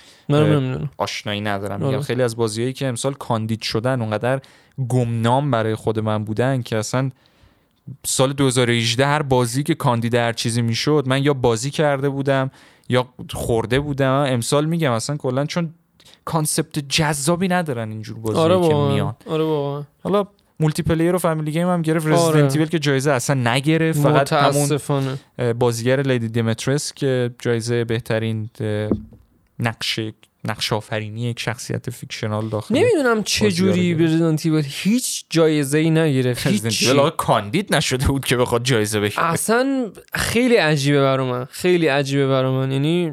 آشنایی ندارم. آره. خیلی از بازیایی که امسال کاندید شدن اونقدر گمنام برای خود من بودن که اصلا سال دو هزار و هجده هر بازی که کاندید هر چیزی میشد من یا بازی کرده بودم یا خورده بودم. امسال میگم اصلا کلا چون کانسپت جذابی ندارن اینجور بازیایی آره که میان. آره بابا حالا مولتی پلیر و فامیلی گیم هم گرفت رزیدنت ایول که جایزه اصلا نگرفت، فقط همون بازیگر لیدی دیمترس که جایزه بهترین نقش نقش آفرینی یک شخصیت فیکشنال داخل. نمیدونم چه جوری رزیدنت ایول هیچ جایزه‌ای نگرفت. رزیدنت ایول کاندید نشده بود که بخواد جایزه بگیره. اصلا خیلی عجیبه برام. خیلی عجیبه برام. یعنی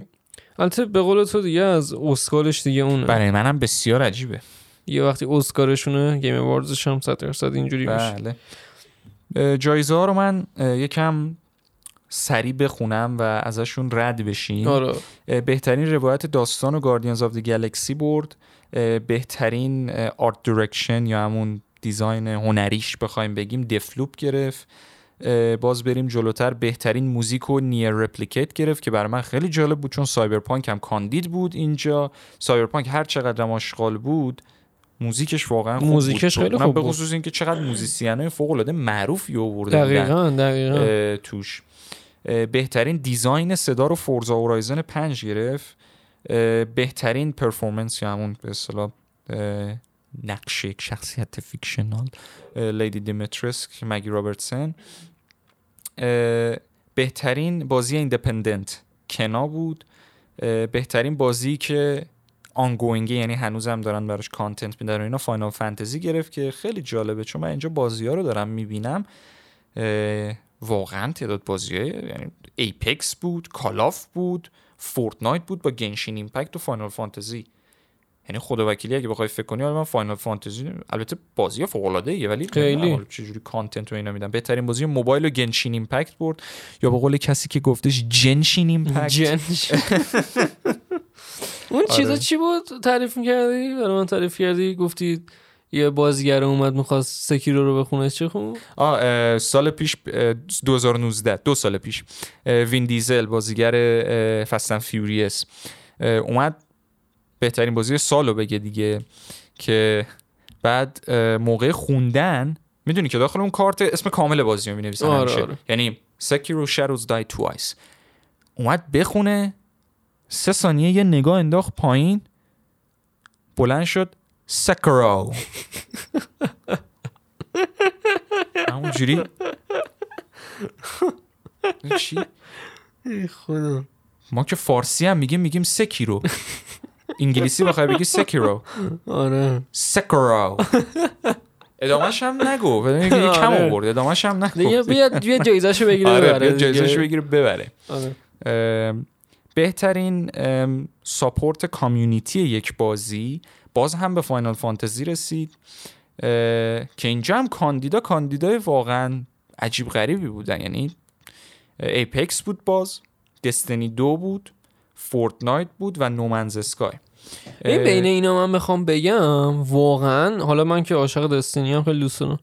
البته به قول تو دیگه از اسکارش دیگه اونه. برای منم بسیار عجیبه. یه وقتی اسکارشونه گیم اواردزش هم صد درصد اینجوری بله. میشه. جایزه ها رو من یکم سریع بخونم و ازشون رد بشیم. آره. بهترین روایت داستان و گاردینز آف دی گالکسی برد. بهترین آرت دایرکشن یا همون دیزاین هنریش بخوایم بگیم دفلوپ گرفت. باز بریم جلوتر، بهترین موزیک و نیر رپلیکیت گرفت که برای من خیلی جالب بود، چون سایبرپانک هم کاندید بود اینجا. سایبرپانک هر چقدر مشغول بود موزیکش واقعا خوب موزیکش بود، خیلی خوب بود، به خصوص اینکه چقدر موزیسینای فوق العاده معروفی آوردن. دقیقاً دقیقاً توش بهترین دیزاین صدا رو فورزا هورایزن پنج گرفت، بهترین پرفورمنس یا همون به اصطلاح نقش یک شخصیت فیکشنال لیدی دیمیتریسک مگی رابرتسن، بهترین بازی ایندیپندنت کنا بود، بهترین بازی که آنگوینگه یعنی هنوزم دارن براش کانتنت میدن و اینا فاینال فانتزی گرفت که خیلی جالبه، چون من اینجا بازی ها رو دارم میبینم واقعا تعداد بازی های یعنی ایپکس بود، کالاف بود، فورتنایت بود با گنشین ایمپکت و فاینال فانتزی. یعنی خداوکیلی اگه بخوای فکر کنی من فاینال فانتزی البته بازی فوق العاده ایه ولی چه جوری کانتنت و اینا میدن. بهترین بازی موبایل و گنشین ایمپکت برد، یا به قول کسی که گفتش جنشین ایمپکت. اون چیزا چی بود تعریف می‌کردی؟ برای من تعریف کردی، گفتی یه بازیگر اومد می‌خواست سکیرو رو بخونه، چه خون؟ آه سال پیش دو هزار و نوزده دو سال پیش وین دیزل بازیگر فاستن فیوریس اومد بهترین بازی سالو بگه دیگه، که بعد موقع خوندن میدونی که داخل اون کارت اسم کامل بازی رو می‌نویسن همیشه، یعنی سکیرو شادوز دای توایس. اومد بخونه سه ثانیه یه نگاه انداخت پایین بلند شد سکرو همونجوری چی؟ ای خدا ما که فارسی هم میگیم میگیم سکیرو، انگلیسی بخوای بگی سکیرو. آره سکرو ادامه‌ش هم نگو، یه کم آورد ادامه‌ش هم نگو دیگه، بیا جایزه‌شو بگیره ببره. آره بیا جایزه‌شو بگیره ببره. آره بهترین ساپورت کامیونیتی یک بازی باز هم به فاینال فانتزی رسید که اینجا هم کاندیدا کاندیدای واقعا عجیب غریبی بودن، یعنی ایپکس بود، باز دستنی دو بود، فورتنایت بود و نومنز اسکای. این بین اینا من میخوام بگم واقعا، حالا من که عاشق دستنی هم خیلی دوست دارم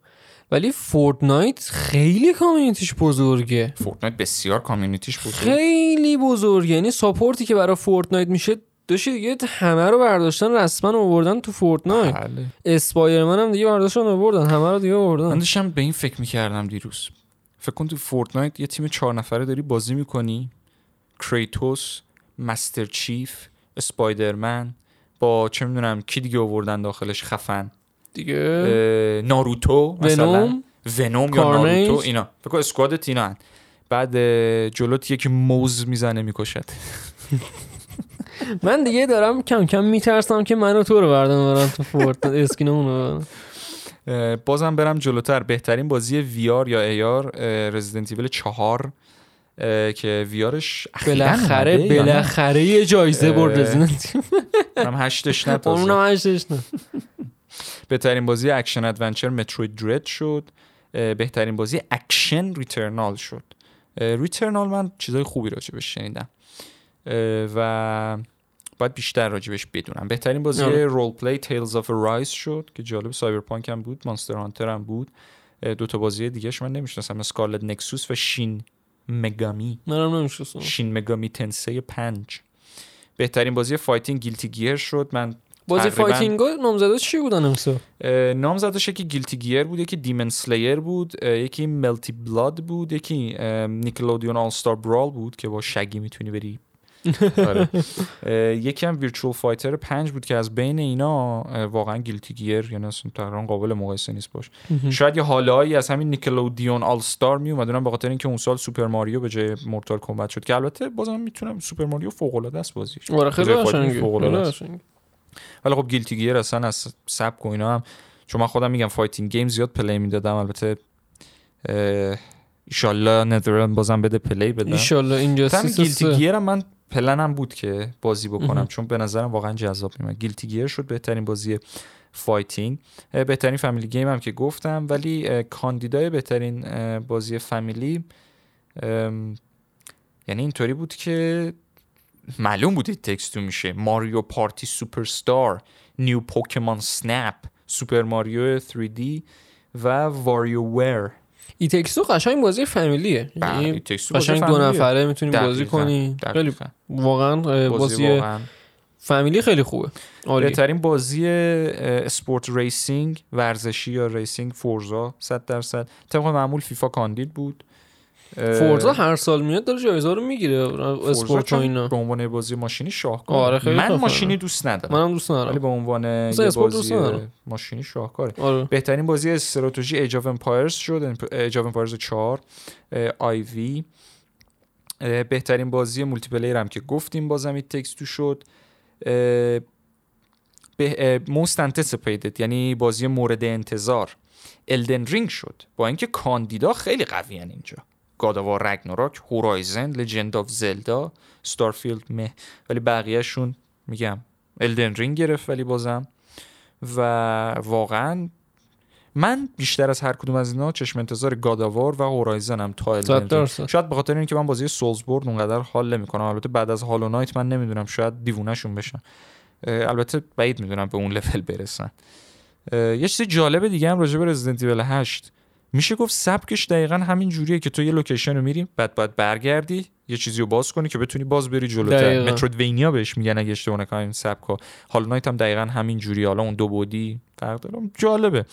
ولی فورتنایت خیلی کامیونیتیش بزرگه. فورتنایت بسیار کامیونیتیش بزرگه، خیلی بزرگه، یعنی ساپورتی که برای فورتنایت میشه داشت دیگه همه رو برداشتن رسما آوردن تو فورتنایت. بله. اسپایدرمن هم دیگه برداشتن آوردن، همه رو دیگه آوردن. من داشتم به این فکر میکردم دیروز، فکر کن تو فورتنایت یه تیم چهار نفره داری بازی میکنی، کریتوس، مستر چیف، اسپایدرمن، با چه میدونم کی دیگه آوردن داخلش خفن دیگه، ناروتو مثلا، ونوم یا ناروتو، اینا فکر کنم اسکوادت اینا هن. بعد جلوت یکی موز میزنه میکشد. من دیگه دارم کم کم میترسم که منو تو رو بردم برام تو فورت اسکین اون. بازم برم جلوتر، بهترین بازی وی آر یا ای آر رزیدنت ایول چهار که وی آرش بالاخره بالاخره یه جایزه برد رزیدنت ایول. من هشتش نتازه. اونم هشتش نه. بهترین بازی اکشن ادونچر متروید درد شد، بهترین بازی اکشن ریترنال شد. ریترنال من چیزای خوبی راجبش شنیدم و باید بیشتر راجبش بدونم. بهترین بازی رول پلی تیلز آف رایز شد که جالب، سایبرپانک هم بود، مانستر هانتر هم بود، دو تا بازی دیگه اش من نمی‌شناسم، اسکارلت نکسوس و شین مگامی. منم نمی‌شناسم. شین مگامی تنسه پنج. بهترین بازی فایتینگ گیلتی گیر شد. من بازی فایتینگ نامزداش چی بودن امسال؟ نامزداش یکی گیلتی گیر بود، یکی دیمن سلیر بود، یکی ملتی بلاد بود، یکی نیکلودیون آل استار برال بود که با شگی میتونی بری. آره. یکی هم ویرچوال فایتر پنج بود که از بین اینا واقعا گیلتی گیر یعنی اصلا تقریبا قابل مقایسه نیست باش. شاید یه حالایی از همین نیکلودیون آل استار می اومد، اونم به خاطر اینکه اون سال سوپر ماریو به جای مورتال کمبت شد، که البته بازم میتونم سوپر ماریو فوق العاده است بازیش. آره خیلی قشنگه. ولی خب گیلتی گیر اصلا از سبک و اینا هم، چون من خودم میگم فایتینگ گیم زیاد پلی میدادم، البته ایشالله ندرم بازم بده پلی بدم ایشالله اینجا سیستم. گیلتی گیر هم من پلنم بود که بازی بکنم اه. چون به نظرم واقعا جذاب میاد. گیلتی گیر شد بهترین بازی فایتینگ، بهترین فامیلی گیم هم که گفتم، ولی کاندیدای بهترین بازی فامیلی یعنی اینطوری بود که معلوم بوده تکست تو میشه. ماریو پارتی سوپرستار، نیو پوکمان سنپ، سوپر ماریو تری دی و واریو ویر. ای تکس تو قشنگ بازی فامیلیه، یعنی قشنگ دو نفره میتونی بازی کنی. خیلی واقعا بازی, بازی واقعا. فامیلی خیلی خوبه. بهترین بازی اسپورت ریسینگ ورزشی یا ریسینگ فورزا صد درصد. طبق معمول فیفا کاندید بود. فورزا هر سال میاد داره جایزه رو میگیره. اسپورت اینا به عنوان بازی ماشینی شاهکار. آره من ماشینی دوست ندارم. منم دوست ندارم. ولی به عنوان یه بازی ماشینی شاهکاره. آره. بهترین بازی استراتژی ایج آف امپایرز شد، ایج آف امپایرز چهار، آی وی. بهترین بازی مولتی پلیئر هم که گفتیم بازم ایت تکس تو شد. به most anticipated یعنی بازی مورد انتظار Elden Ring شد، با اینکه کاندیدا خیلی قوی ان اینجا، God of War Ragnarok، Horizon، Legend of Zelda، Starfield مه، ولی بقیه شون میگم Elden Ring گرفت. ولی بازم و واقعا من بیشتر از هر کدوم از اینا چشم انتظار God of War و Horizon هم تا Elden Ring. شاید به خاطر اینکه من بازی سولزبورن اونقدر حال نمی‌کنم. البته بعد از Hollow Knight من نمیدونم، شاید دیوونهشون بشن. البته بعید میدونم به اون لول برسن. یه چیز جالب دیگه هم راجع به Resident Evil هشت میشه گفت سبکش دقیقاً همین جوریه که تو یه لوکیشن رو میری، بعد باید برگردی یه چیزی رو باز کنی که بتونی باز بری جلوتر. مترودوینیا بهش میگن اگه اشتباه نکنم این سبکا. Hollow Knight هم دقیقاً همین جوری، حالا اون دو بعدی فرق داره. جالبه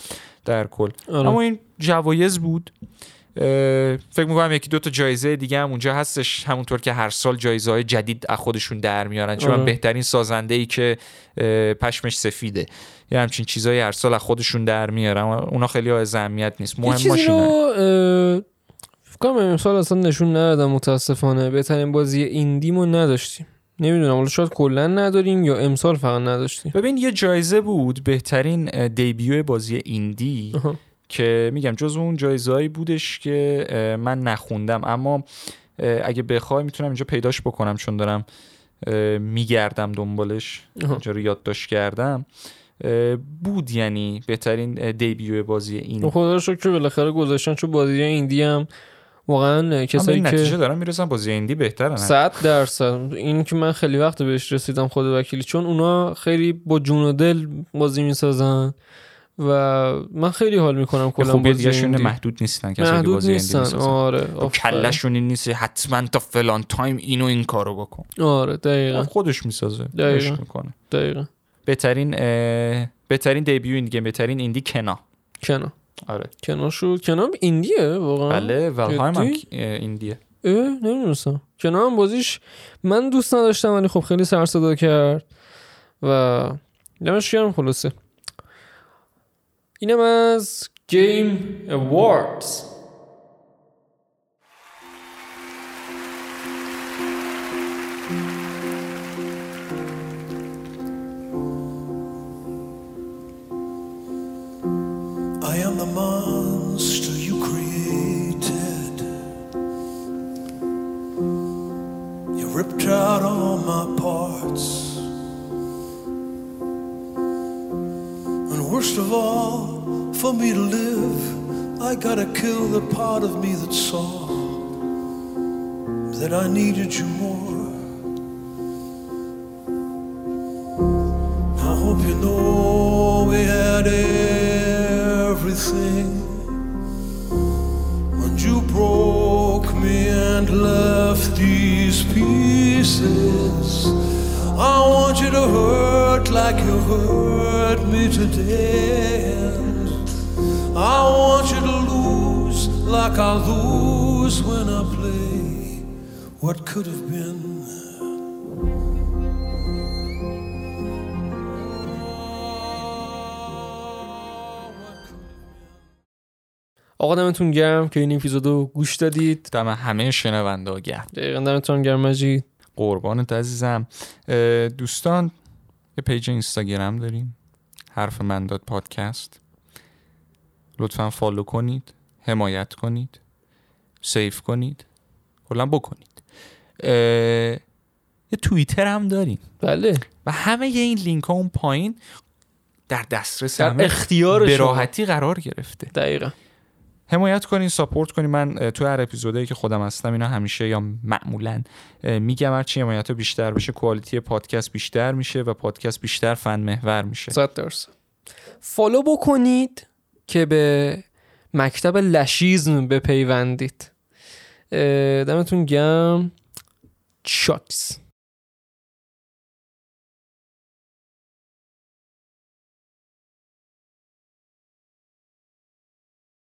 در کل. آره. اما این جوایز بود. فکر میکنم یکی دو تا جایزه دیگه هم اونجا هستش، همونطور که هر سال جایزه‌های جدید از خودشون در میارن. چون بهترین سازنده‌ای که پشمش سفیده یا همچین چیزایی هر سال از خودشون در میارن. اونا خیلی از اهمیت نیست، مهم ماشینه. یه چیزی رو فکر کنم امسال اصلا نشون ندادم متاسفانه. بهترین بازی ایندیمو نداشتیم، نمیدونم حالا شاید کلا نداریم یا امسال فقط نداشتیم. ببین یه جایزه بود بهترین دیبیو بازی ایندی اه. که میگم جز اون جایزه‌ای بودش که من نخوندم، اما اگه بخوای میتونم اینجا پیداش بکنم چون دارم میگردم دنبالش، اینجا رو یادداشت کردم. بود یعنی بهترین دیبیو بازی این. خدا رو شکر که بالاخره گذاشتن، چون بازی ایندی هم واقعا کسایی که نتیجه دارن میرسن بازی ایندی بهترن صد درصد. این که من خیلی وقت بهش رسیدم خدا وکیلی، چون اونا خیلی با جون و دل بازی میسازن و من خیلی حال میکنم کلا. خب دیگه شون محدود نیستن، کسایی که بازی ایندی میسازن. آره کلاشون این نیست حتما تا فلان تایم اینو این کارو بکن. آره دقیقاً خودش میسازه، خودش میکنه. دقیقاً بهترین بهترین دیبیو این دیگه بهترین ایندی کنا کنا آره کنا شو. کنا ایندیه واقعا؟ بله Valheim هم ایندیه. اه نمیدونستم. کنا هم بازیش من دوست نداشتم، ولی خب خیلی سر صدا کرد و دمش گرم. خلاصه اینم از Game Awards. Ripped out all my parts, and worst of all, for me to live, I gotta kill the part of me that saw that I needed you more. I hope you know we had everything when you broke me and left these pieces. I want you to hurt like you hurt me today, and I want you to lose like I lose when I play what could have been. آقا دمتون گرم که این اپیزودو گوش دادید. دم همه شنونده‌ها گرم. دقیقاً دمتون گرم مجید. قربانت عزیزم. دوستان یه پیج اینستاگرام داریم، حرف من داد پادکست، لطفاً فالو کنید، حمایت کنید، سیف کنید، کلاً بکنید. یه توییتر هم داریم. بله. و همه این لینک ها اون پایین در دسترس، در اختیار شما، به راحتی قرار گرفته. دقیقاً حمایت کنین، ساپورت کنین. من تو هر اپیزودی که خودم هستم اینا همیشه یا معمولا میگم هرچی حمایت بیشتر بشه کوالیتی پادکست بیشتر میشه و پادکست بیشتر فن محور میشه. صد درصد فالو بکنید که به مکتب لشیزم بپیوندید. دمتون گرم. شاتس.